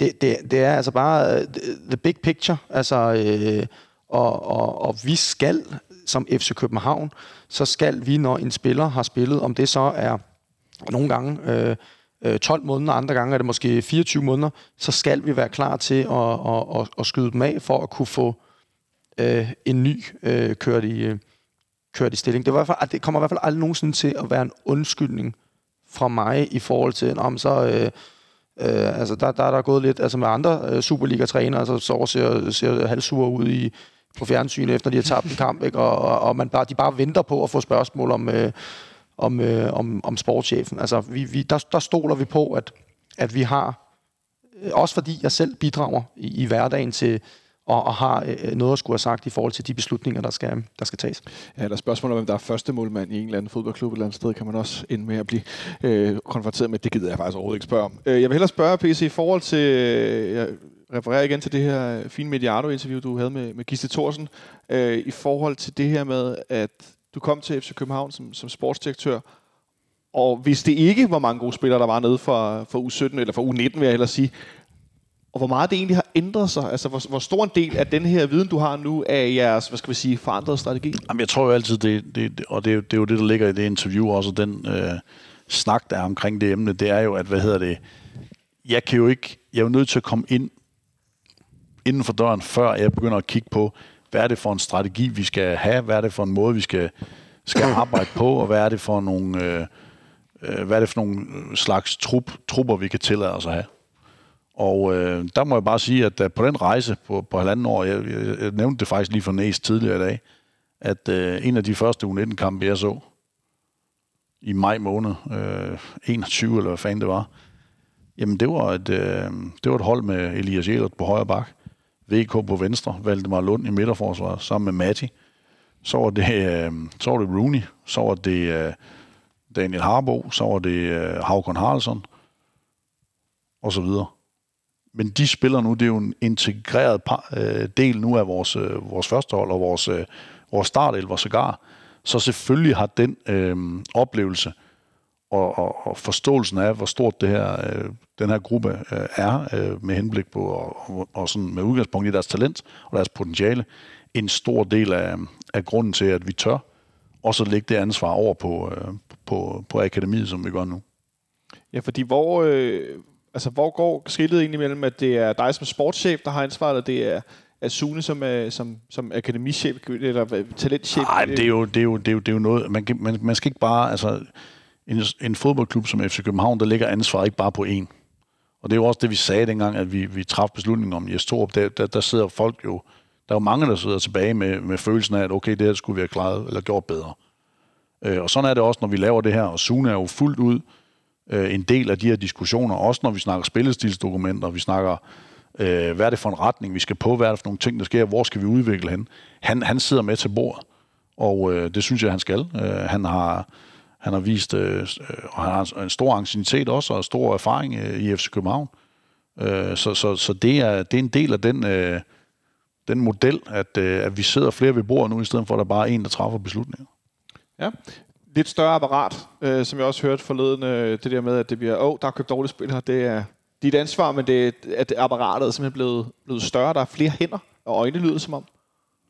det er altså bare the big picture, altså, og vi skal, som FC København, så skal vi, når en spiller har spillet, om det så er nogle gange 12 måneder, andre gange er det måske 24 måneder, så skal vi være klar til at skyde dem af, for at kunne få en ny kørt i stilling. Det kommer i hvert fald aldrig nogensinde til at være en undskyldning fra mig, i forhold til, om så... altså der er gået lidt, altså med andre Superliga-trænere, altså så ser halvsure ud på fjernsyn, efter de har tabt en kamp, ikke? Og de bare venter på at få spørgsmål om sportschefen. Altså der stoler vi på, at vi har, også fordi jeg selv bidrager i hverdagen til, og har noget at skulle have sagt i forhold til de beslutninger, der skal tages. Ja, der er spørgsmål om, hvem der er første målmand i en eller anden fodboldklub eller andet sted, kan man også ende med at blive konfronteret med. Det gider jeg faktisk overhovedet ikke spørge om. Jeg vil hellere spørge, PC, i forhold til... Jeg refererer igen til det her fine Mediardo-interview, du havde med Gisle Thorsen, i forhold til det her med, at du kom til FC København som sportsdirektør, og hvis det ikke, hvor mange gode spillere der var nede for U17, eller for U19, vil jeg hellere sige, og hvor meget det egentlig har ændret sig? Altså, hvor stor en del af den her viden, du har nu, af jeres, hvad skal vi sige, forandrede strategi? Jamen, jeg tror jo altid, det er jo det, der ligger i det interview også, og den snak, der er omkring det emne, det er jo, at, jeg er jo nødt til at komme ind inden for døren, før jeg begynder at kigge på, hvad er det for en strategi, vi skal have, hvad er det for en måde, vi skal arbejde på, og hvad er det for nogle, slags trupper, vi kan tillade os at have. Og der må jeg bare sige, at på den rejse på halvanden år, jeg nævnte det faktisk lige for Næs tidligere i dag, at en af de første U19-kampe, jeg så i maj måned, 21 eller hvad fanden det var, jamen det var et hold med Elias Sjæler på højre bak, VK på venstre, Valdemar Lund i midterforsvaret sammen med Matti, så var det Rooney, så var det Daniel Harbo, så var det Havkon Haraldsson, og så videre. Men de spiller nu, det er jo en integreret del nu af vores førstehold og vores startelver sågar. Så selvfølgelig har den oplevelse og forståelsen af, hvor stort det her, den her gruppe er, med henblik på og sådan med udgangspunkt i deres talent og deres potentiale, en stor del af grunden til, at vi tør også lægge det ansvar over på akademiet, som vi gør nu. Ja, fordi hvor går skillet egentlig mellem, at det er dig som sportschef, der har ansvaret, og det er Sune som akademichef eller talentchef? Nej, det er jo noget. Man skal ikke bare... Altså, en fodboldklub som FC København, der ligger ansvaret ikke bare på én. Og det er jo også det, vi sagde dengang, at vi traf beslutningen om Jes Torup. Der sidder folk jo... Der er jo mange, der sidder tilbage med følelsen af, at okay, det her skulle vi have klaret eller gjort bedre. Og sådan er det også, når vi laver det her. Og Sune er jo fuldt ud en del af de her diskussioner, også når vi snakker spillestilsdokumenter, vi snakker, hvad er det for en retning, vi skal på, hvad er det for nogle ting, der sker, hvor skal vi udvikle henne. Han sidder med til bordet, og det synes jeg, han skal. Han har vist, og han har en stor anciennitet også, og stor erfaring i FC København. Så det er en del af den model, at vi sidder flere ved bordet nu, i stedet for, at der bare er en, der træffer beslutninger. Ja. Lidt større apparat, som jeg også hørte forleden, det der med, at det bliver, der er købt dårlige spillere, det er et ansvar, men at apparatet er simpelthen blevet større, der er flere hænder, og øjne lyder som om.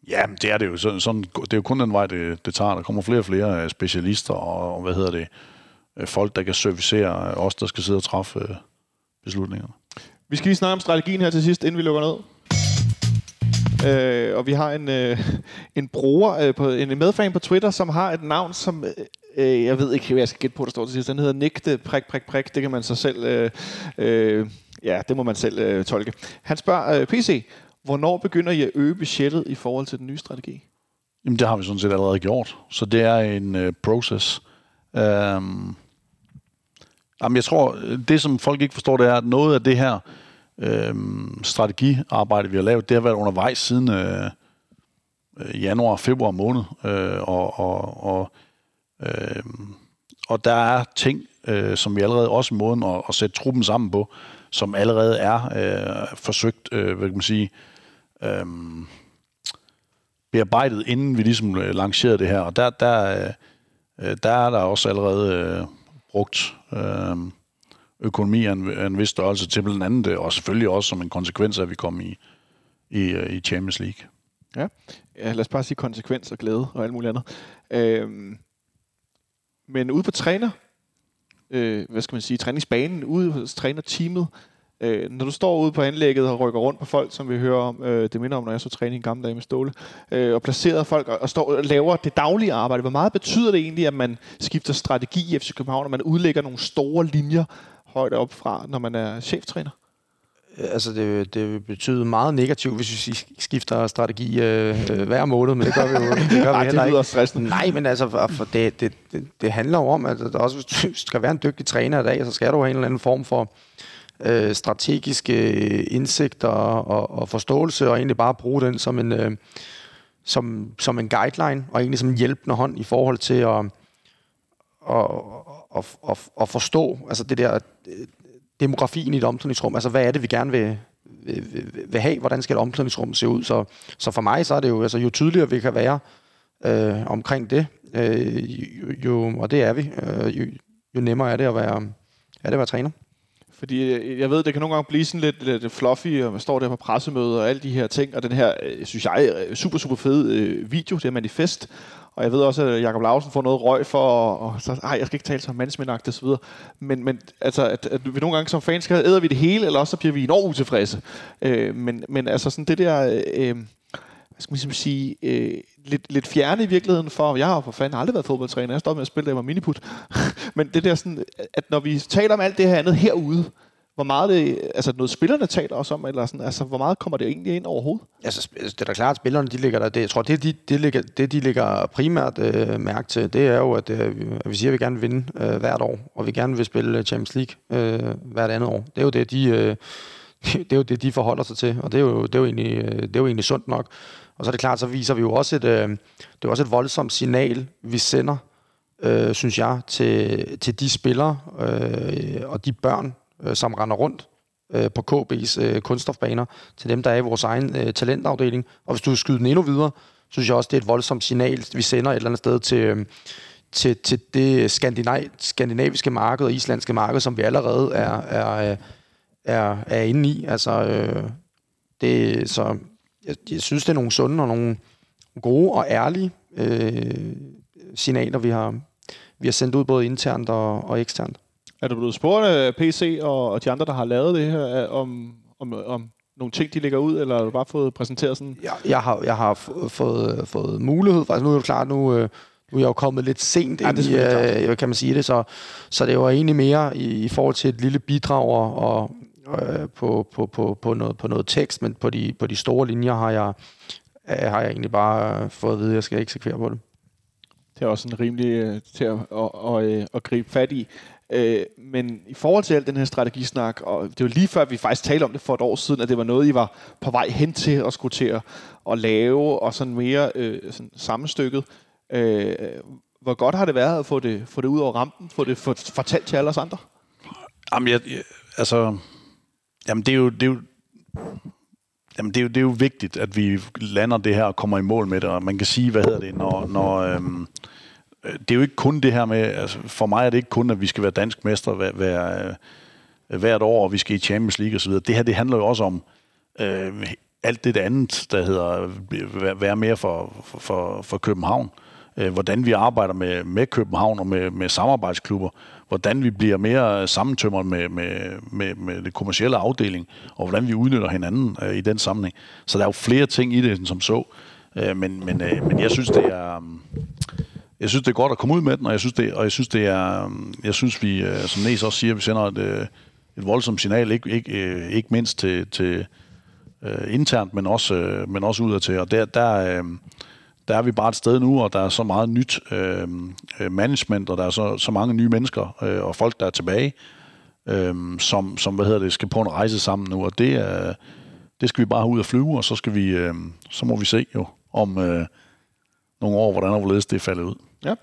Jamen, det er det jo. Sådan, det er jo kun den vej, det tager. Der kommer flere og flere specialister, og folk, der kan servicere os, der skal sidde og træffe beslutningerne. Vi skal lige snakke om strategien her til sidst, inden vi lukker ned. Og vi har en bruger, en medfan på Twitter, som har et navn, som jeg ved ikke, hvad jeg skal gætte på, der står til sidst. Den hedder Nick det, .. Det kan man så selv, det må man selv tolke. Han spørger, PC, hvornår begynder I at øge budgettet i forhold til den nye strategi? Jamen, det har vi sådan set allerede gjort. Så det er en proces. Jamen, jeg tror, det som folk ikke forstår, det er, at noget af det her, strategiarbejde, vi har lavet, det har været undervejs siden januar, februar måned, og der er ting, som vi allerede også i måden at sætte truppen sammen på, som allerede er forsøgt, hvad kan man sige, bearbejdet, inden vi ligesom lancerede det her, og der er der også allerede brugt økonomi af en vis størrelse til blandt andet, og selvfølgelig også som en konsekvens af, at vi kom i Champions League. Ja, lad os bare sige konsekvens og glæde og alt muligt andet. Men ude på træningsbanen, ude hos trænerteamet, når du står ude på anlægget og rykker rundt på folk, som vi hører om, det minder om, når jeg så træning i gamle dage med Ståle, og placerer folk og står og laver det daglige arbejde. Hvor meget betyder det egentlig, at man skifter strategi i FC København, og man udlægger nogle store linjer højt op fra, når man er cheftræner? Altså det betyder meget negativt, hvis vi skifter strategi hver måned, men det gør vi jo heller ikke. Stressende. Nej, men altså for det handler jo om, at der også, hvis du skal være en dygtig træner i dag, så skal du have en eller anden form for strategiske indsigter og forståelse, og egentlig bare bruge den som en, som en guideline, og egentlig som en hjælpende hånd i forhold til at forstå altså det der demografien i et omklædningsrum. Altså, hvad er det, vi gerne vil have? Hvordan skal et omklædningsrum se ud? Så for mig, så er det jo, altså, jo tydeligere vi kan være omkring det, og det er vi, jo nemmere er det at være træner. Fordi jeg ved, det kan nogle gange blive sådan lidt fluffy, og man står der på pressemøder og alle de her ting, og den her, synes jeg, super, super fede video, det her manifest. Og jeg ved også, at Jacob Lausen får noget røg for, og så, jeg skal ikke tale så mandsmændagtigt og så videre. Men altså, at vi nogle gange som fans, æder vi det hele, eller også så bliver vi enormt utilfredse. Men altså sådan det der, hvad skal man sige, lidt fjerne i virkeligheden for, jeg har for fanden aldrig været fodboldtræner, jeg stoppede med at spille, da jeg var miniput. Men det der sådan, at når vi taler om alt det her andet herude, hvor meget det, altså noget spillerne taler også om, eller sådan, altså hvor meget kommer det egentlig ind overhovedet? Altså det er da klart, at spillerne, de ligger der, det, jeg tror, det de ligger primært mærke til, det er jo, at vi siger, at vi gerne vil vinde hvert år, og vi gerne vil spille Champions League hvert andet år. Det er jo det, de forholder sig til, og det er jo egentlig sundt nok. Og så er det klart, så viser vi jo også et voldsomt signal, vi sender, synes jeg, til de spillere og de børn, som render rundt på KB's kunststofbaner, til dem, der er i vores egen talentafdeling. Og hvis du skyder den endnu videre, synes jeg også, det er et voldsomt signal, vi sender et eller andet sted til det skandinaviske marked og islandske marked, som vi allerede er inde i. Altså, jeg synes, det er nogle sunde og nogle gode og ærlige signaler, vi har sendt ud, både internt og eksternt. Er du blevet spurgt af PC og de andre, der har lavet det her, om nogle ting, de lægger ud, eller har du bare fået præsenteret sådan? Jeg har fået mulighed. Altså, nu er det klart, nu er jeg jo kommet lidt sent ind i, kan man sige det, så det var egentlig mere i forhold til et lille bidrag på noget tekst, men på de store linjer har jeg egentlig bare fået at vide, at jeg skal eksekvere på det. Det er også en rimelig til at gribe fat i. Men i forhold til al den her strategisnak, og det var lige før, vi faktisk talte om det for et år siden, at det var noget, I var på vej hen til at skulle til at lave, og sådan mere sådan sammenstykket. Hvor godt har det været at få det ud over rampen, få det fortalt til alle os andre? Jamen, det er jo vigtigt, at vi lander det her og kommer i mål med det, og man kan sige, hvad hedder det, når det er jo ikke kun det her med, altså for mig er det ikke kun, at vi skal være dansk mestre hvert år, og vi skal i Champions League osv. Det her, det handler jo også om alt det andet, der hedder være mere for København. Hvordan vi arbejder med København og med samarbejdsklubber. Hvordan vi bliver mere sammentømret med det kommercielle afdeling, og hvordan vi udnytter hinanden i den sammenhæng. Så der er jo flere ting i det, som så. Men jeg synes, det er... Jeg synes, det er godt at komme ud med den, og jeg synes, vi, som Næs også siger, vi sender et voldsomt signal, ikke mindst til internt, men også udadtil. Og der er vi bare et sted nu, og der er så meget nyt management, og der er så mange nye mennesker og folk, der er tilbage, som skal på en rejse sammen nu, og det skal vi bare have ud og flyve, og så skal vi så må vi se jo om nogle år, hvordan og hvorledes det falder ud. Ja.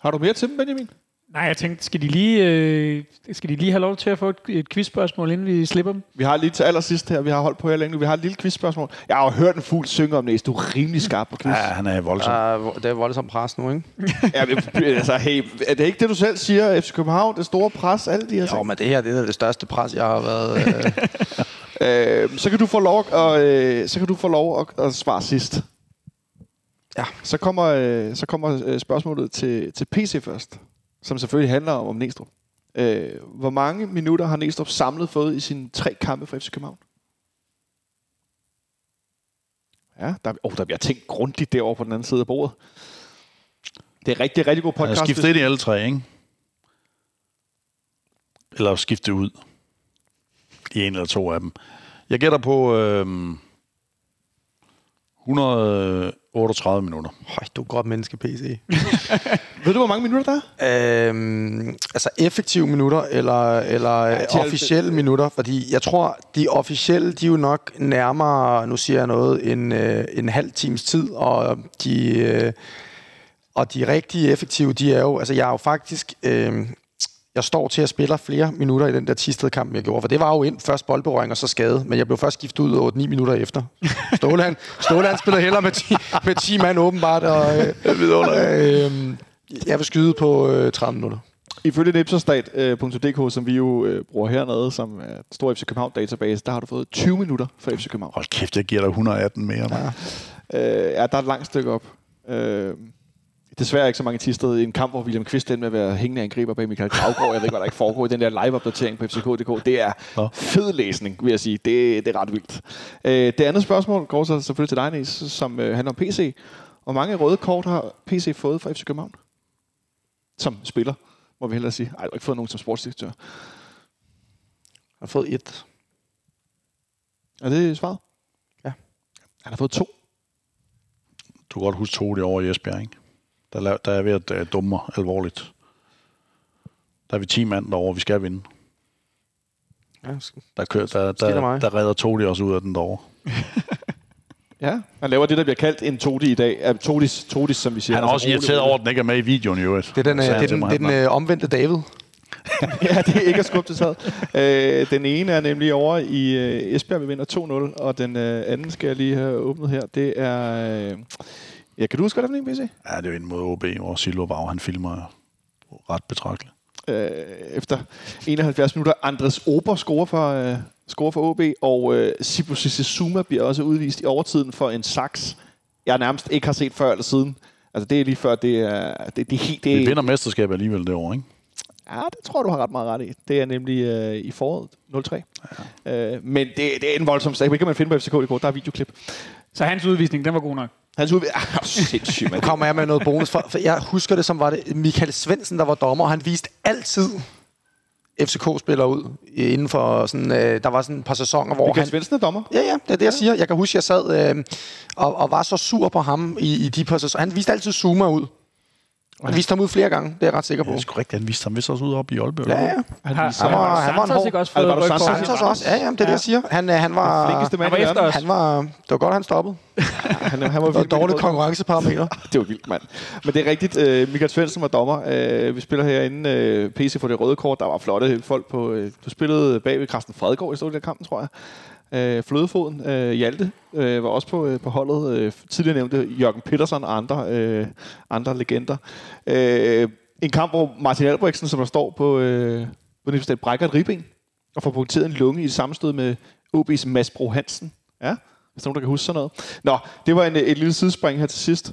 Har du mere til dem, Benjamin? Nej, jeg tænkte, skal de lige have lov til at få et quizspørgsmål, inden vi slipper dem? Vi har lige til allersidst her, vi har holdt på her længe, vi har et lille quizspørgsmål. Jeg har jo hørt en fugl synge om Næs, du er rimelig skarp på quiz. Ja, han er voldsom. Det er voldsom pres nu, ikke? Ja, men, altså, hey, er det ikke det, du selv siger? FC København, det store pres, alle de her ting? Jo, men det her, det er det største pres, jeg har været... Så kan du få lov at svare sidst. Ja. Så kommer spørgsmålet til PC først, som selvfølgelig handler om Neestrup. Hvor mange minutter har Neestrup samlet fået i sine 3 kampe for FC København? Ja, der bliver tænkt grundigt derovre på den anden side af bordet. Det er rigtig, rigtig god podcast. Skiftet det i alle 3, ikke? Eller skiftet ud i en eller 2 af dem. Jeg gætter på 138 minutter. Høj, du er godt menneske, PC. Ved du, hvor mange minutter der er? Altså effektive minutter, eller ja, officielle minutter. Fordi jeg tror, de officielle, de er jo nok nærmere, nu siger jeg noget, en halv times tid. Og de rigtige effektive, de er jo... Altså jeg er jo faktisk... Jeg står til at spille flere minutter i den der Thisted-kamp, jeg gjorde. For det var jo ind først boldberøring og så skade. Men jeg blev først skiftet ud 8-9 minutter efter. Ståle spiller hellere med 10 mand åbenbart. Og, jeg vil skyde på 30 minutter. Ifølge Ipsostat.dk, som vi jo bruger hernede, som er en stor FC København-database, der har du fået 20 minutter for FC København. Hold kæft, jeg giver dig 118 mere. Ja, der er et langt stykke op. Desværre ikke så mange Thisted i en kamp, hvor William Kvist endte med at være hængende angriber bag Michael Gravgaard. Jeg ved ikke, hvad der ikke foregår i den der live-opdatering på fck.dk. Det er fed læsning, vil jeg sige. Det er ret vildt. Det andet spørgsmål går så selvfølgelig til dig, Næs, som handler om PC. Hvor mange røde kort har PC fået fra FC København? Som spiller, må vi hellere sige. Ej, du har ikke fået nogen som sportsdirektør. Jeg har fået 1. Er det svaret? Ja. Han har fået 2. Du kan godt huske 2 det over i Esbjerg, ikke? Der er ved at dumme mig alvorligt. Der er vi 10 mand derovre, vi skal vinde. Ja, der redder Todi også ud af den derovre. Ja, han laver det, der bliver kaldt en Todi i dag. Todis, som vi siger. Han er også irriteret over, at den ikke er med i videoen i øvrigt. Det er den omvendte David. Ja, det er ikke at skubbe til sad. Den ene er nemlig over i Esbjerg, vi vinder 2-0. Og den anden skal jeg lige have åbnet her. Det er... Ja, kan du huske, hvad der var en PC? Ja, det er jo en mod OB, hvor Silberbauer, han filmer ret betragteligt. Efter 71 minutter, Andres Ober scorer for OB, og Sibu Sissuma bliver også udvist i overtiden for en saks, jeg nærmest ikke har set før eller siden. Altså, det er lige før, det er... Vi vinder mesterskabet alligevel det år, ikke? Ja, det tror du har ret meget ret i. Det er nemlig i foråret 03. Ja. Men det er en voldsom sag. Det kan man finde på FCK.dk. Der er videoklip. Så hans udvisning, den var god nok? Hans sindssygt, man. Kommer jeg med noget bonus for jeg husker det, som var det Michael Svendsen, der var dommer. Han viste altid FCK-spillere ud inden for sådan... der var sådan et par sæsoner, hvor Michael Svendsen er dommer? Ja, det er det, jeg siger. Jeg kan huske, jeg sad og var så sur på ham i de par sæsoner. Han viste altid Zuma ud. Han viste ham ud flere gange, det er jeg ret sikker på. Det er sgu rigtigt, han viste ham vist også ud op i Aalborg. Ja, ja. Han var en hård... Også var du Santos også? Ja, det er det, jeg siger. Han var... Han var efter os. Det var godt, han stoppede. Han var vildt dårligt konkurrenceparameter. Det var vildt, mand. Men det er rigtigt. Michael Svendsen var dommer. Vi spiller herinde PC for det røde kort. Der var flotte folk på... Du spillede bag ved Carsten Fredgaard i stort i den kampen, tror jeg. Flødefoden, Hjalte, var også på holdet. Tidligere nævnte Jørgen Petersen og andre legender. En kamp, hvor Martin Albrechtsen, som der står på Nipstedt, brækker et ribben og får punkteret en lunge i et sammenstød med OB's Mads Bro Hansen. Ja, hvis nogen, der kan huske sådan noget. Nå, det var et lille sidespring her til sidst.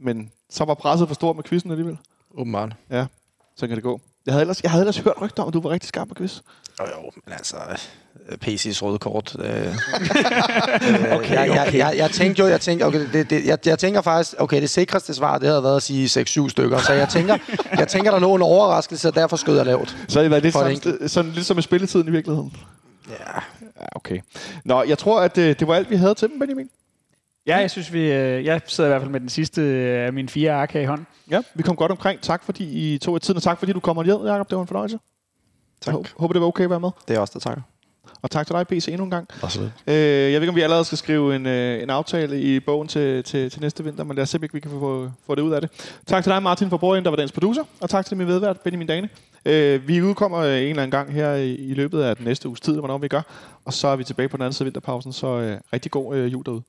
Men så var presset for stort med quizzen alligevel. Åbenbart. Ja, så kan det gå. Jeg havde ellers hørt rygter om, at du var rigtig skarp på quiz. Jo, men altså... PC's røde kort. Jeg tænker faktisk, det sikreste svar, det havde været at sige 6-7 stykker. Så jeg tænker der lå en overraskelse, og derfor skød jeg lavt. Så har I været lidt som med spilletiden i virkeligheden? Ja, okay. Nå, jeg tror, at det var alt, vi havde til dem, Benjamin. Ja, jeg synes, jeg sidder i hvert fald med den sidste af mine 4 ark her i hånden. Ja, vi kom godt omkring. Tak fordi I tog jer tiden, og tak fordi du kommer ned, Jacob. Det var en fornøjelse. Tak. Jeg håber, det var okay at være med. Det er også der takker. Og tak til dig, PC, endnu en gang. Jeg ved ikke, om vi allerede skal skrive en aftale i bogen til næste vinter, men lad os se, om vi kan få det ud af det. Tak til dig, Martin fra Borgen, der var dagens producer, og tak til min medvært, Benny Dane. Vi udkommer en eller anden gang her i løbet af den næste uges tid, hvornår vi gør, og så er vi tilbage på den anden side af vinterpausen, så rigtig god jul derude.